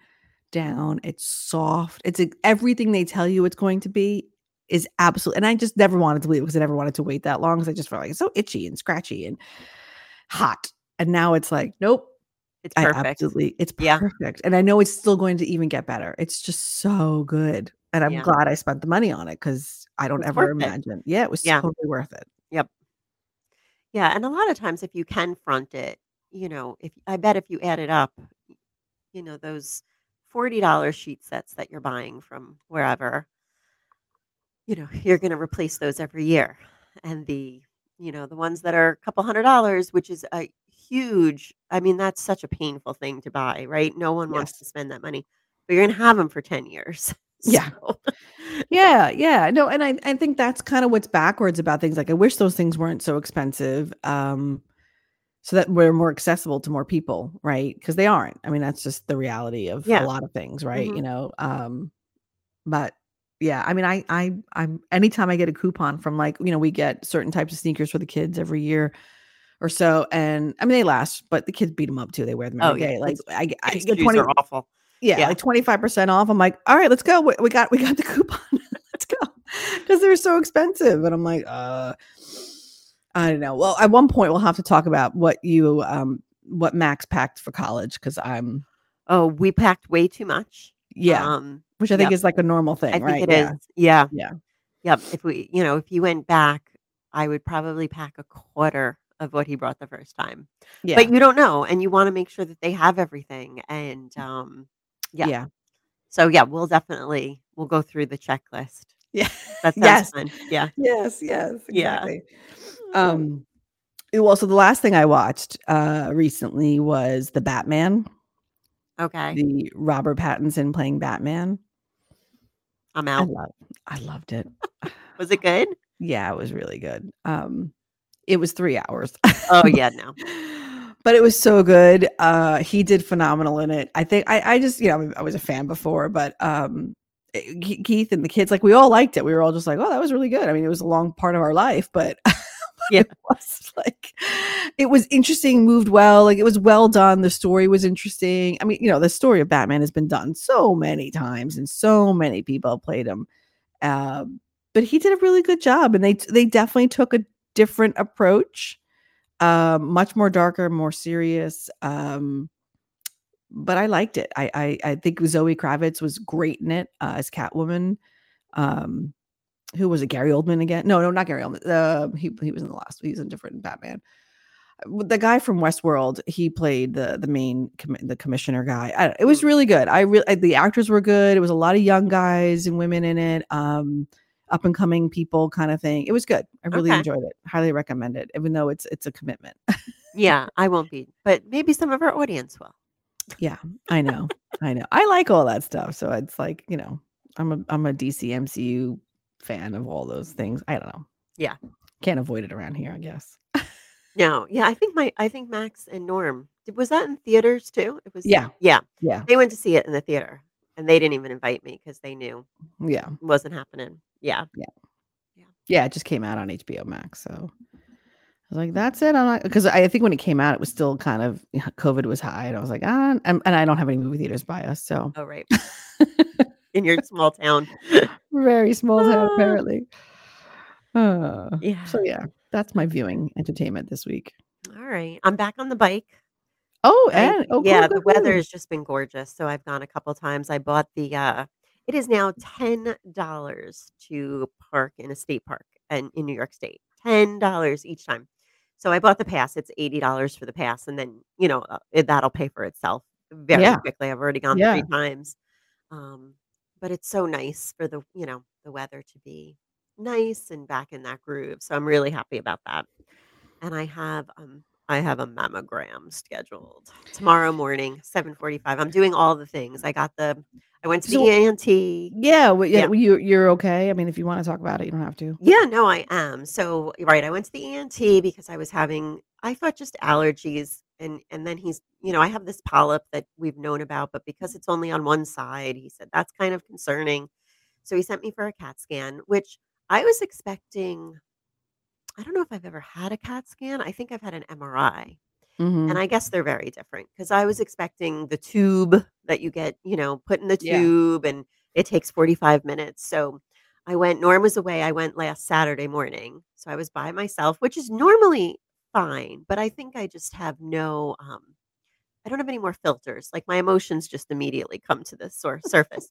down. It's soft. It's everything they tell you it's going to be is absolutely. And I just never wanted to leave because I never wanted to wait that long because I just felt like it's so itchy and scratchy and hot. And now it's like, nope. It's perfect. It's perfect. Yeah. And I know it's still going to even get better. It's just so good. And I'm glad I spent the money on it because I don't ever imagine. It. Yeah. It was totally worth it. Yep. Yeah. And a lot of times if you can front it, you know, I bet if you add it up, you know, those $40 sheet sets that you're buying from wherever, you know, you're going to replace those every year. And the ones that are a couple $100, which is a huge, I mean, that's such a painful thing to buy, right? No one wants to spend that money, but you're going to have them for 10 years. Yeah. Yeah. No. And I think that's kind of what's backwards about things. Like I wish those things weren't so expensive so that we're more accessible to more people. Right. Cause they aren't. I mean, that's just the reality of a lot of things. Right. Mm-hmm. You know? But yeah, I mean, I'm anytime I get a coupon from like, you know, we get certain types of sneakers for the kids every year or so. And I mean, they last, but the kids beat them up too. They wear them every day. Like I get 20. They're awful. Yeah, like 25% off. I'm like, all right, let's go. We got the coupon. Let's go. Because they're so expensive. And I'm like, I don't know. Well, at one point we'll have to talk about what Max packed for college because we packed way too much. Yeah. Which I think is like a normal thing, right? I think it is. Yeah. Yeah. Yep. If you went back, I would probably pack a quarter of what he brought the first time. Yeah. But you don't know and you want to make sure that they have everything. And yeah. So we'll go through the checklist. Yeah. That sounds fun. Yeah. Yes. Exactly. Yeah. So the last thing I watched recently was The Batman. Okay. The Robert Pattinson playing Batman. I'm out. I loved it. Was it good? Yeah, it was really good. It was 3 hours. Oh yeah, no. But it was so good. He did phenomenal in it. I think I just, you know, I was a fan before, but Keith and the kids, like we all liked it. We were all just like, oh, that was really good. I mean, it was a long part of our life, but it was interesting, moved well, like it was well done. The story was interesting. I mean, you know, the story of Batman has been done so many times and so many people have played him. But he did a really good job and they definitely took a different approach, much more darker, more serious. But I liked it. I think Zoe Kravitz was great in it as Catwoman. Who was it? Gary Oldman again? No, not Gary Oldman. He was in the last. He's in different Batman. The guy from Westworld. He played the main the commissioner guy. It was really good. The actors were good. It was a lot of young guys and women in it. Up and coming people kind of thing. It was good. I really enjoyed it. Highly recommend it, even though it's a commitment. Yeah, I won't be, but maybe some of our audience will. Yeah, I know. I like all that stuff. So it's like, you know, I'm a DC MCU fan of all those things. I don't know. Yeah. Can't avoid it around here, I guess. No. Yeah. I think Max and Norm, was that in theaters too? It was. Yeah. Yeah. Yeah. They went to see it in the theater and they didn't even invite me because they knew. Yeah. It wasn't happening. Yeah. It just came out on HBO Max, so I was like, "That's it." I'm not, because I think when it came out, it was still kind of COVID was high, and I was like, and I don't have any movie theaters by us, so. Oh right, in your small town, very small town apparently. Yeah. So yeah, that's my viewing entertainment this week. All right, I'm back on the bike. Oh, cool. The weather has just been gorgeous, so I've gone a couple times. I bought the. It is now $10 to park in a state park and in New York State, $10 each time. So I bought the pass. It's $80 for the pass. And then, you know, that'll pay for itself very quickly. I've already gone 3 times. But it's so nice for the, you know, the weather to be nice and back in that groove. So I'm really happy about that. And I have a mammogram scheduled tomorrow morning, 7:45. I'm doing all the things. I went to the ENT. Yeah, well, yeah. Well, you're okay. I mean, if you want to talk about it, you don't have to. Yeah, no, I am. So, right, I went to the ENT because I was having, I thought, just allergies. And then he's, you know, I have this polyp that we've known about, but because it's only on one side, he said, that's kind of concerning. So he sent me for a CAT scan, which I was expecting. I don't know if I've ever had a CAT scan. I think I've had an MRI. Mm-hmm. And I guess they're very different because I was expecting the tube that you get, you know, put in the tube and it takes 45 minutes. So I went, Norm was away. I went last Saturday morning. So I was by myself, which is normally fine. But I think I just have no, I don't have any more filters. Like my emotions just immediately come to the surface.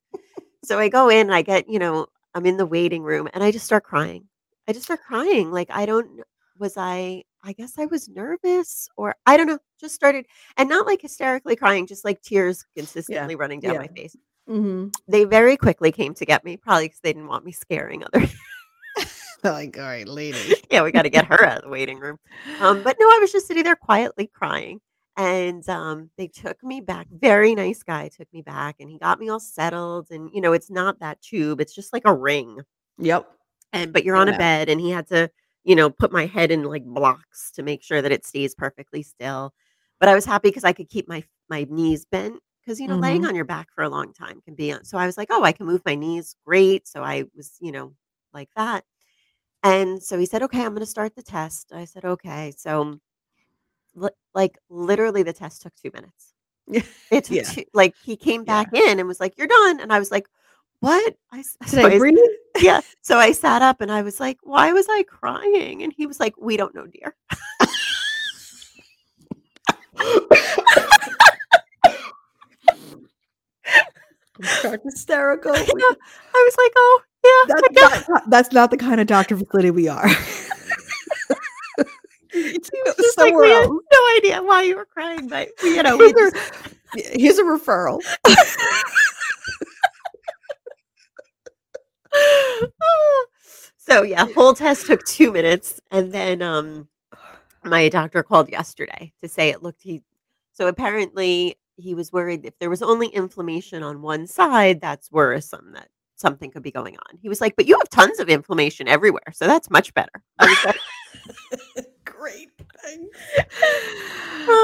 So I go in and I get, you know, I'm in the waiting room and I just start crying. Like, I guess I was nervous or I don't know, just started and not like hysterically crying, just like tears consistently running down my face. Mm-hmm. They very quickly came to get me, probably because they didn't want me scaring others. They're like, all right, lady. Yeah, we got to get her out of the waiting room. But no, I was just sitting there quietly crying. And they took me back. Very nice guy took me back and he got me all settled. And, you know, it's not that tube. It's just like a ring. Yep. But you're on a bed and he had to, you know, put my head in like blocks to make sure that it stays perfectly still. But I was happy because I could keep my knees bent because, you know, mm-hmm. laying on your back for a long time can be. So I was like, oh, I can move my knees. Great. So I was, you know, like that. And so he said, okay, I'm going to start the test. I said, okay. So like literally the test took 2 minutes. It took two, like he came back in and was like, you're done. And I was like, what? Did I breathe? Yeah. So I sat up and I was like, why was I crying? And he was like, we don't know, dear. Hysterical. Yeah. I was like, oh, yeah. That's not the kind of doctor facility we are. Just like, we had no idea why you were crying, but, you know. Here's a referral. So yeah, whole test took 2 minutes. And then my doctor called yesterday to say it looked so apparently he was worried if there was only inflammation on one side, that's worrisome that something could be going on. He was like, but you have tons of inflammation everywhere, so that's much better. Great.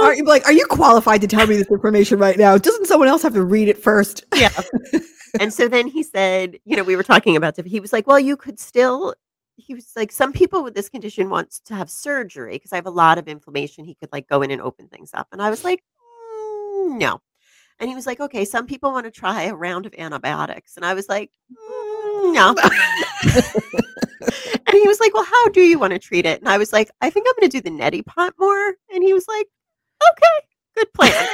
Are you qualified to tell me this information right now? Doesn't someone else have to read it first? Yeah. And so then he said, you know, we were talking about this. He was like, well, you could still, he was like, some people with this condition want to have surgery because I have a lot of inflammation. He could like go in and open things up. And I was like, no. And he was like, okay, some people want to try a round of antibiotics. And I was like, no. And he was like, well, how do you want to treat it? And I was like, I think I'm going to do the neti pot more. And he was like, okay, good plan.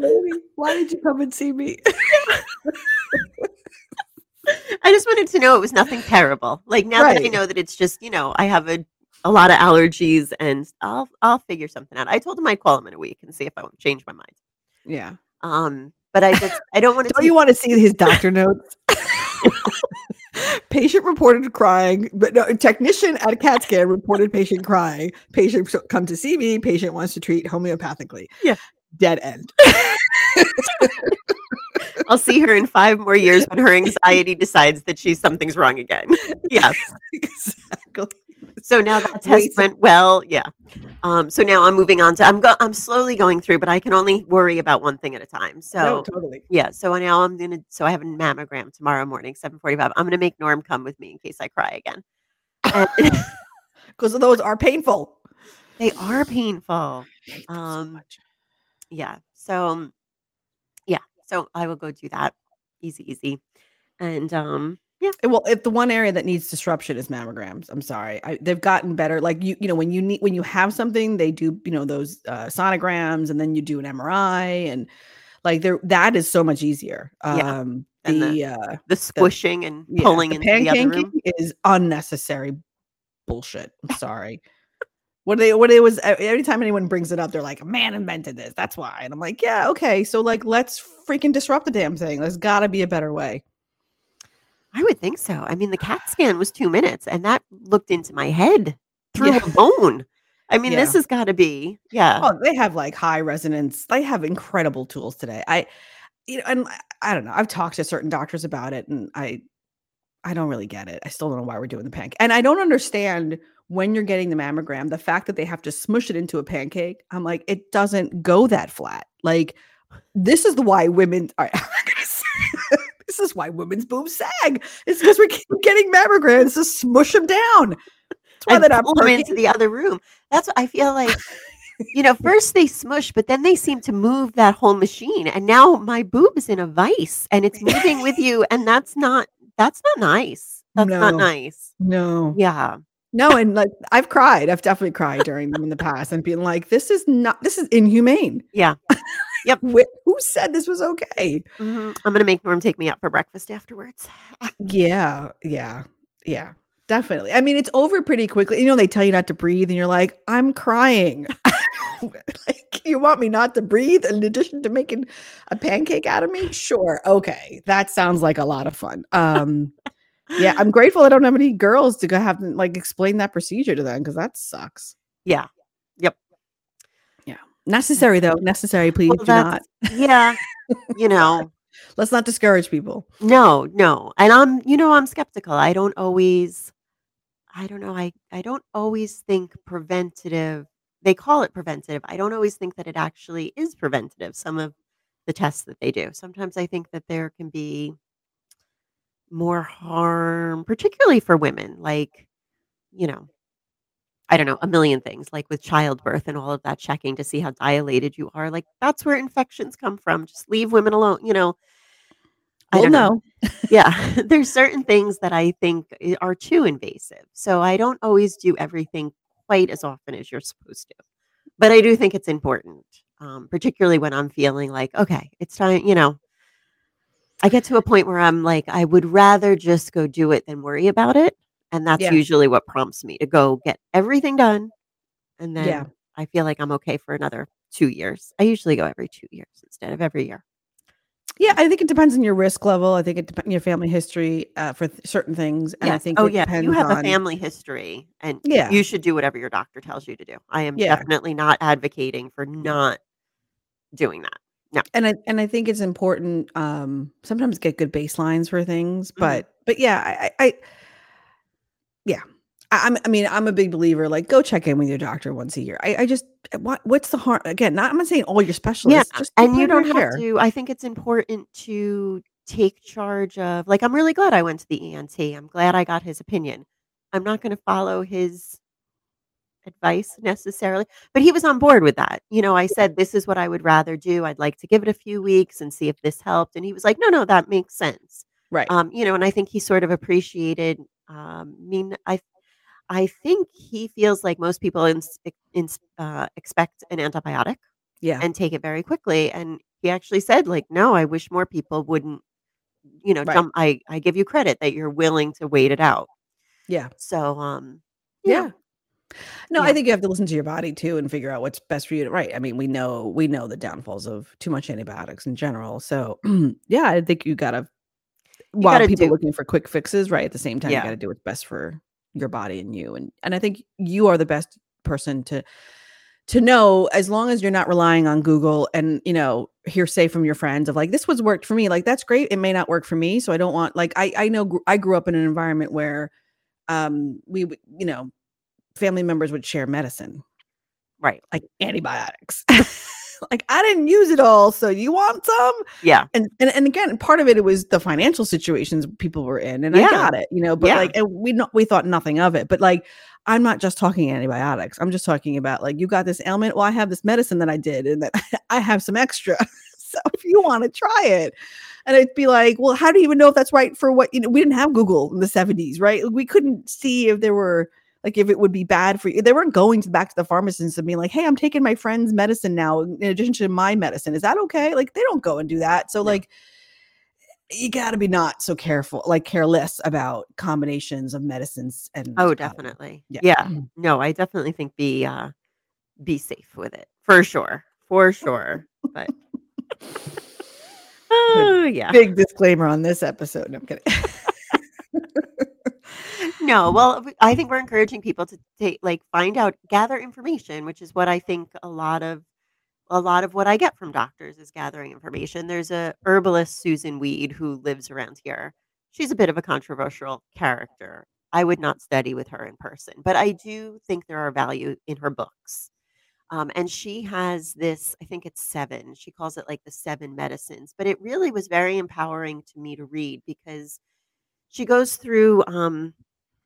Maybe. Why did you come and see me? I just wanted to know it was nothing terrible. Like now that I know that it's just, you know, I have a lot of allergies and I'll figure something out. I told him I'd call him in a week and see if I won't change my mind. Yeah. But I don't want to. Don't you want to see his doctor notes? Patient reported crying, but no, technician at a CAT scan reported patient crying. Patient come to see me. Patient wants to treat homeopathically. Yeah. Dead end. I'll see her in 5 more years when her anxiety decides that something's wrong again. Yes. Exactly. So now that test went well. Yeah. So now I'm moving on to, I'm slowly going through, but I can only worry about one thing at a time. So no, totally. Yeah. So now I have a mammogram tomorrow morning, 7:45. I'm going to make Norm come with me in case I cry again. Because those are painful. They are painful. So much. Yeah. So, yeah. So I will go do that. Easy. And, yeah. Well, if the one area that needs disruption is mammograms, I'm sorry. They've gotten better. Like you know, when you have something, they do, you know, those sonograms and then you do an MRI and like that is so much easier. Yeah. And the squishing and pulling into the other room is unnecessary bullshit. I'm sorry. What it was every time anyone brings it up, they're like, a man invented this. That's why. And I'm like, yeah, okay. So like, let's freaking disrupt the damn thing. There's gotta be a better way. I would think so. I mean, the CAT scan was 2 minutes and that looked into my head through a bone. I mean, this has got to be, Oh, they have like high resonance. They have incredible tools today. And I don't know. I've talked to certain doctors about it and I don't really get it. I still don't know why we're doing the pancake. And I don't understand when you're getting the mammogram, the fact that they have to smush it into a pancake. I'm like, it doesn't go that flat. Like, this is why women are. This is why women's boobs sag. It's because we keep getting mammograms to smush them down. That's why they're not perking into the other room. That's what I feel like. You know, first they smush, but then they seem to move that whole machine. And now my boob is in a vice and it's moving with you. And that's not nice. That's not nice. No. Yeah. No. And like, I've cried. I've definitely cried during them in the past and being like, this is inhumane. Yeah. Yep. Who said this was okay? Mm-hmm. I'm going to make Norm take me out for breakfast afterwards. Yeah. Definitely. I mean, it's over pretty quickly. You know, they tell you not to breathe and you're like, I'm crying. Like, you want me not to breathe in addition to making a pancake out of me? Sure. Okay. That sounds like a lot of fun. Yeah, I'm grateful I don't have any girls to have to like explain that procedure to them because that sucks. Yeah. Yep. Yeah. Necessary though. Necessary, please. Well, do not. Yeah. You know. Let's not discourage people. No. And I'm skeptical. I don't always think preventative. They call it preventative. I don't always think that it actually is preventative. Some of the tests that they do. Sometimes I think that there can be more harm, particularly for women. Like, you know, I don't know, a million things like with childbirth and all of that checking to see how dilated you are. Like that's where infections come from. Just leave women alone. You know, I don't know. Yeah. There's certain things that I think are too invasive. So I don't always do everything quite as often as you're supposed to, but I do think it's important. Particularly when I'm feeling like, okay, it's time, you know, I get to a point where I'm like, I would rather just go do it than worry about it. And that's usually what prompts me to go get everything done. And then I feel like I'm okay for another 2 years. I usually go every 2 years instead of every year. Yeah, I think it depends on your risk level. I think it depends on your family history for certain things. And I think you have a family history and you should do whatever your doctor tells you to do. I am definitely not advocating for not doing that. No. And I think it's important sometimes get good baselines for things. But yeah, I'm a big believer, like go check in with your doctor once a year. I just, what's the harm? Again, I'm not saying all your specialists. Yeah. Just and you don't have to, I think it's important to take charge of, like, I'm really glad I went to the ENT. I'm glad I got his opinion. I'm not going to follow his advice necessarily, but he was on board with that. You know, I said, this is what I would rather do. I'd like to give it a few weeks and see if this helped. And he was like, no, that makes sense. Right. You know, and I think he sort of appreciated, I think he feels like most people expect an antibiotic and take it very quickly. And he actually said, like, no, I wish more people wouldn't, you know, jump. I give you credit that you're willing to wait it out. Yeah. So, I think you have to listen to your body too and figure out what's best for you. I mean, we know the downfalls of too much antibiotics in general. So I think you gotta, while people are looking for quick fixes, right. At the same time, you gotta do what's best for your body and you. And I think you are the best person to know, as long as you're not relying on Google and, you know, hearsay from your friends of like, this was worked for me. Like, that's great. It may not work for me. So I don't want, like, I know I grew up in an environment where we would, you know, family members would share medicine, right? Like antibiotics. Like, I didn't use it all. So you want some? Yeah. And again, part of it was the financial situations people were in. And I got it, you know, but like, and we thought nothing of it. But like, I'm not just talking antibiotics. I'm just talking about like, you got this ailment. Well, I have this medicine that I did and that I have some extra. So if you want to try it. And it'd be like, well, how do you even know if that's right for what, you know, we didn't have Google in the 70s, right? We couldn't see if there were, like, if it would be bad for you. They weren't going back to the pharmacist and being like, hey, I'm taking my friend's medicine now in addition to my medicine. Is that okay? Like, they don't go and do that. So like, you got to be not so careful, like careless about combinations of medicines. And definitely. Yeah. No, I definitely think be safe with it for sure. But big disclaimer on this episode. No, I'm kidding. No. Well, I think we're encouraging people to gather information, which is what I think a lot of what I get from doctors is gathering information. There's a herbalist, Susan Weed, who lives around here. She's a bit of a controversial character. I would not study with her in person, but I do think there are value in her books. And she has this, I think it's 7. She calls it like the 7 medicines, but it really was very empowering to me to read because she goes through,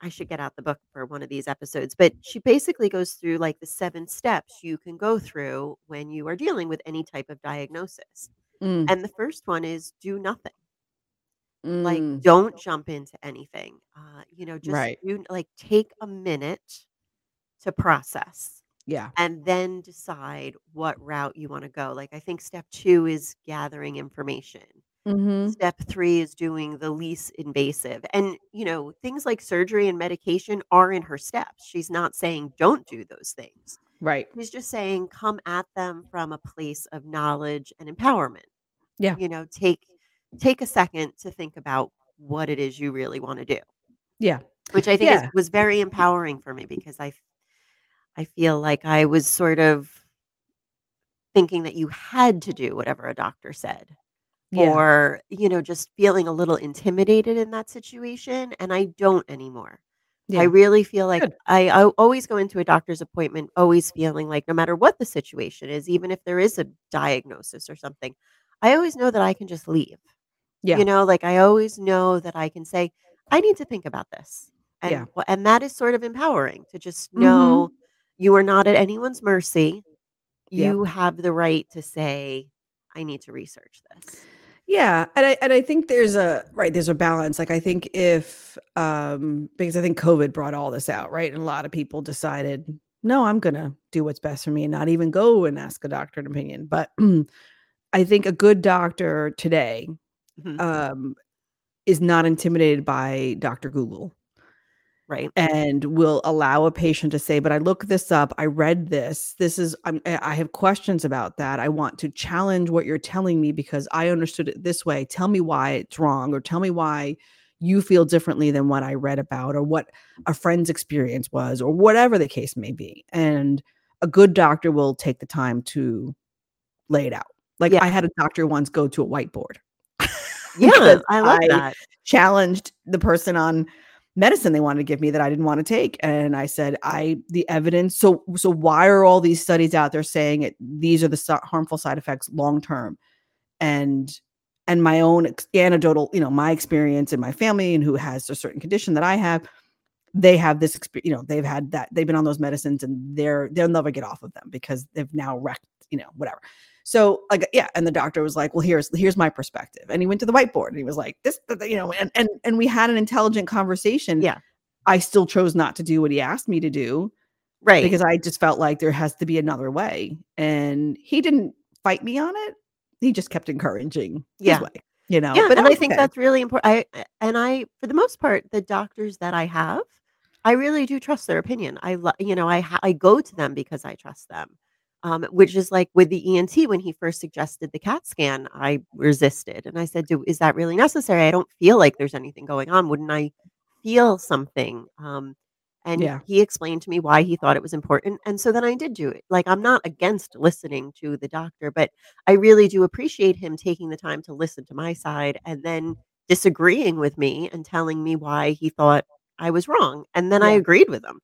I should get out the book for one of these episodes, but she basically goes through like the 7 steps you can go through when you are dealing with any type of diagnosis. Mm. And the first one is do nothing. Mm. Like, don't jump into anything. Take a minute to process. Yeah. And then decide what route you want to go. Like, I think step 2 is gathering information. Mm-hmm. Step 3 is doing the least invasive. And, things like surgery and medication are in her steps. She's not saying don't do those things. Right. She's just saying come at them from a place of knowledge and empowerment. Yeah. Take a second to think about what it is you really want to do. Yeah. Which I think was very empowering for me because I feel like I was sort of thinking that you had to do whatever a doctor said. Yeah. Or, just feeling a little intimidated in that situation. And I don't anymore. Yeah. I really feel like I always go into a doctor's appointment, always feeling like no matter what the situation is, even if there is a diagnosis or something, I always know that I can just leave. Yeah. I always know that I can say, I need to think about this. And, and that is sort of empowering to just know you are not at anyone's mercy. You have the right to say, I need to research this. Yeah. And I think there's a balance. Like, I think because I think COVID brought all this out, right? And a lot of people decided, no, I'm going to do what's best for me and not even go and ask a doctor an opinion. But I think a good doctor today is not intimidated by Dr. Google. Right. And will allow a patient to say, but I looked this up. I read this. I have questions about that. I want to challenge what you're telling me because I understood it this way. Tell me why it's wrong, or tell me why you feel differently than what I read about, or what a friend's experience was, or whatever the case may be. And a good doctor will take the time to lay it out. Like I had a doctor once go to a whiteboard. Yeah, I love that. Challenged the person on medicine they wanted to give me that I didn't want to take. And I said, the evidence. So why are all these studies out there saying it? These are the harmful side effects long-term, and my own anecdotal, my experience in my family and who has a certain condition that I have, they have this experience, they've had that, they've been on those medicines and they'll never get off of them because they've now wrecked, whatever. So and the doctor was like, well, here's my perspective. And he went to the whiteboard and he was like this, and we had an intelligent conversation. Yeah. I still chose not to do what he asked me to do. Right. Because I just felt like there has to be another way. And he didn't fight me on it. He just kept encouraging his way, Yeah, but I think that's really important. I, for the most part, the doctors that I have, I really do trust their opinion. I go to them because I trust them. Which is like with the ENT, when he first suggested the CAT scan, I resisted. And I said, is that really necessary? I don't feel like there's anything going on. Wouldn't I feel something? He explained to me why he thought it was important. And so then I did do it. Like, I'm not against listening to the doctor, but I really do appreciate him taking the time to listen to my side and then disagreeing with me and telling me why he thought I was wrong. And then I agreed with him.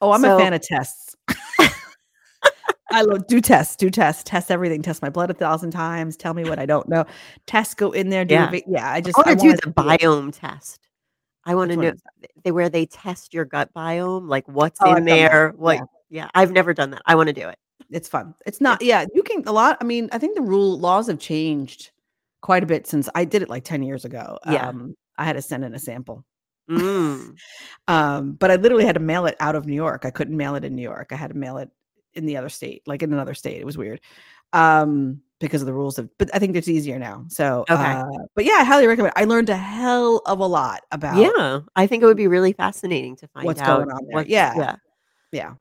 Oh, I'm a fan of tests. I love test everything, test my blood 1,000 times. Tell me what I don't know. Tests go in there. I want to do the biome test. I want to know where they test your gut biome, like what's in there. I've never done that. I want to do it. It's fun. It's not. Yeah. You can a lot. I mean, I think the laws have changed quite a bit since I did it like 10 years ago. Yeah. I had to send in a sample. Mm. But I literally had to mail it out of New York. I couldn't mail it in New York. I had to mail it in another state. It was weird. because of the rules of, but I think it's easier now. So, okay. But yeah, I highly recommend it. I learned a hell of a lot about. Yeah. I think it would be really fascinating to find what's going on there. Yeah.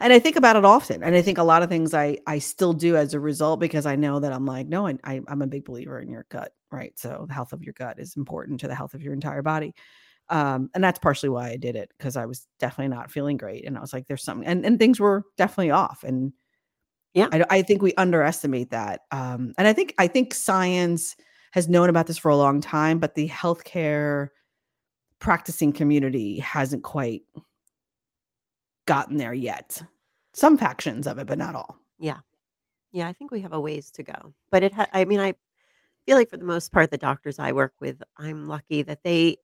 And I think about it often. And I think a lot of things I still do as a result, because I know that I'm like, no, I'm a big believer in your gut. Right. So the health of your gut is important to the health of your entire body. And that's partially why I did it, because I was definitely not feeling great. And I was like, there's something, and things were definitely off. And yeah, I think we underestimate that. And I think science has known about this for a long time, but the healthcare practicing community hasn't quite gotten there yet. Some factions of it, but not all. Yeah. Yeah. I think we have a ways to go, but I feel like for the most part, the doctors I work with, I'm lucky that they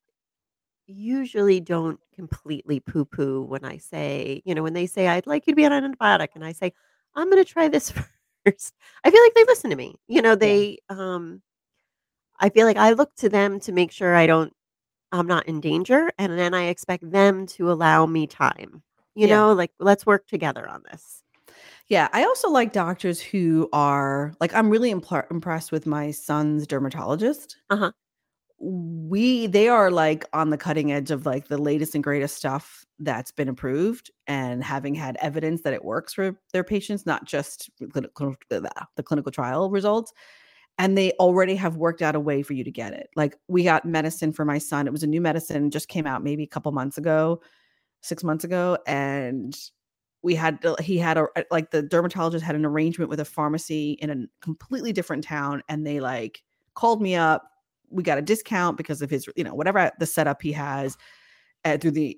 usually don't completely poo-poo when I say, when they say, I'd like you to be on an antibiotic, and I say, I'm going to try this first. I feel like they listen to me. I feel like I look to them to make sure I'm not in danger. And then I expect them to allow me time, let's work together on this. Yeah. I also like doctors who are like, I'm really impressed with my son's dermatologist. Uh-huh. They are like on the cutting edge of like the latest and greatest stuff that's been approved, and having had evidence that it works for their patients, not just the clinical trial results. And they already have worked out a way for you to get it. Like, we got medicine for my son. It was a new medicine, just came out maybe 6 months ago. And the dermatologist had an arrangement with a pharmacy in a completely different town. And they like called me up. We got a discount because of his, whatever the setup he has through the,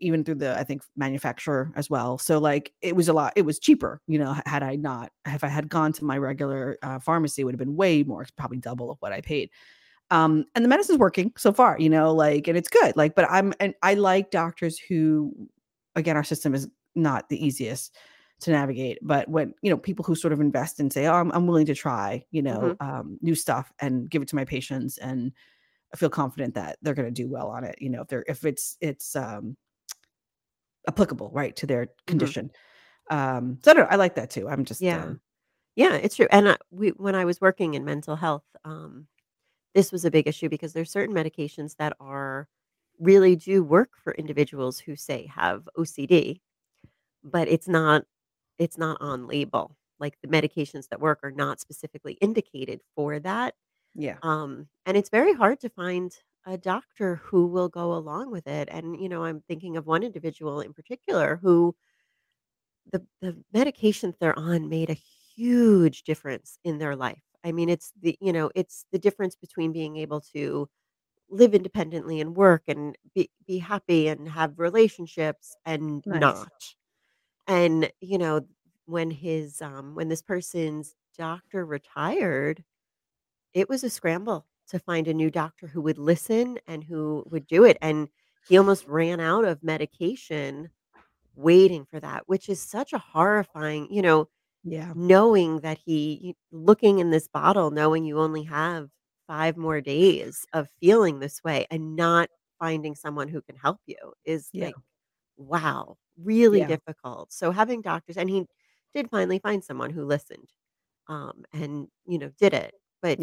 I think, manufacturer as well. So like, it was a lot, it was cheaper, if I had gone to my regular pharmacy, it would have been way more, probably double of what I paid. And the medicine's working so far, and it's good. Like, but I like doctors who, again, our system is not the easiest to navigate, but when, people who sort of invest and say, oh, I'm willing to try, mm-hmm. New stuff and give it to my patients, and I feel confident that they're going to do well on it. If it's applicable, right, to their condition. Mm-hmm. So I don't know, I like that too. I'm just, it's true. And when I was working in mental health, this was a big issue, because there's certain medications that really do work for individuals who say have OCD, but it's not on label. Like, the medications that work are not specifically indicated for that. Yeah. And it's very hard to find a doctor who will go along with it. And, I'm thinking of one individual in particular who the medication they're on made a huge difference in their life. I mean, it's the difference between being able to live independently and work and be happy and have relationships and nice. Not. And, when his, when this person's doctor retired, it was a scramble to find a new doctor who would listen and who would do it. And he almost ran out of medication waiting for that, which is such a horrifying, knowing that looking in this bottle, knowing you only have 5 more days of feeling this way and not finding someone who can help you is wow, really difficult. So having doctors, and he did finally find someone who listened, and, did it. But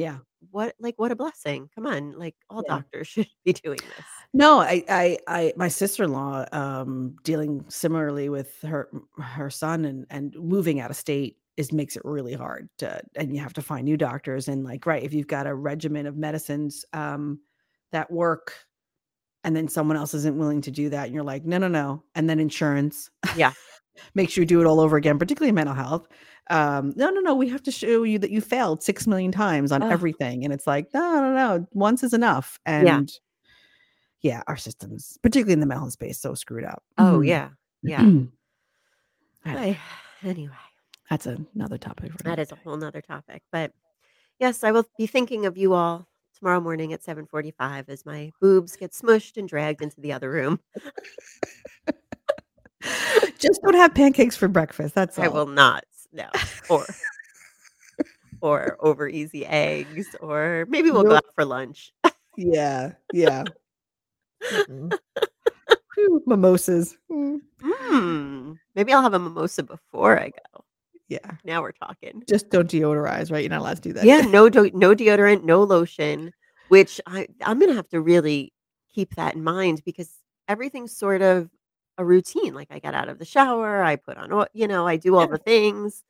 what a blessing. Come on. Like, all doctors should be doing this. No, I my sister-in-law, dealing similarly with her son and moving out of state makes it really hard and you have to find new doctors. And like, right. If you've got a regimen of medicines, that work, and then someone else isn't willing to do that, and you're like, no. And then insurance. Yeah. Makes you do it all over again, particularly in mental health. No. We have to show you that you failed 6 million times on everything. And it's like, no. Once is enough. And our systems, particularly in the mental health space, so screwed up. Oh, Anyway, that's another topic. That is a whole nother topic. But yes, I will be thinking of you all tomorrow morning at 7:45 as my boobs get smushed and dragged into the other room. Just don't have pancakes for breakfast. That's all. I will not. No. Or over easy eggs, or maybe we'll go out for lunch. Yeah. Mm-hmm. Mimosas. Maybe I'll have a mimosa before I go. Yeah. Now we're talking. Just don't deodorize, right? You're not allowed to do that. Yeah. No deodorant, no lotion, which I'm going to have to really keep that in mind because everything's sort of a routine. Like I got out of the shower, I put on, I do all the things.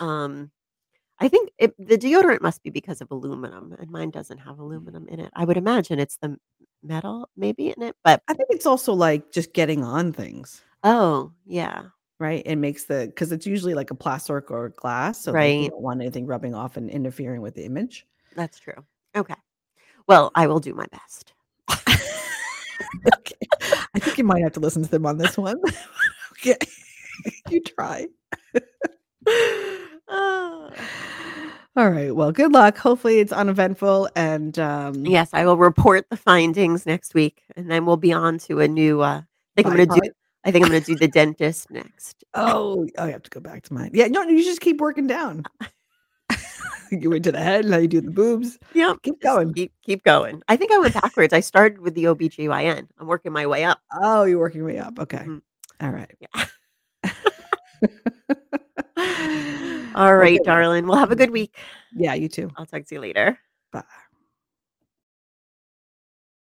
I think the deodorant must be because of aluminum, and mine doesn't have aluminum in it. I would imagine it's the metal maybe in it, but I think it's also like just getting on things. Oh, yeah. Right. It makes because it's usually like a plastic or glass. So right. You don't want anything rubbing off and interfering with the image. That's true. Okay. Well, I will do my best. Okay. I think you might have to listen to them on this one. Okay. You try. All right. Well, good luck. Hopefully it's uneventful. And yes, I will report the findings next week, and then we'll be on to a new. I think I'm going to do the dentist next. Oh, I have to go back to mine. Yeah, no, you just keep working down. You went to the head, now you do the boobs. Yeah, keep going. Keep going. I think I went backwards. I started with the OBGYN. I'm working my way up. Oh, you're working your way up. Okay. Mm-hmm. All right. Yeah. All right, okay. Darling. We'll have a good week. Yeah, you too. I'll talk to you later. Bye.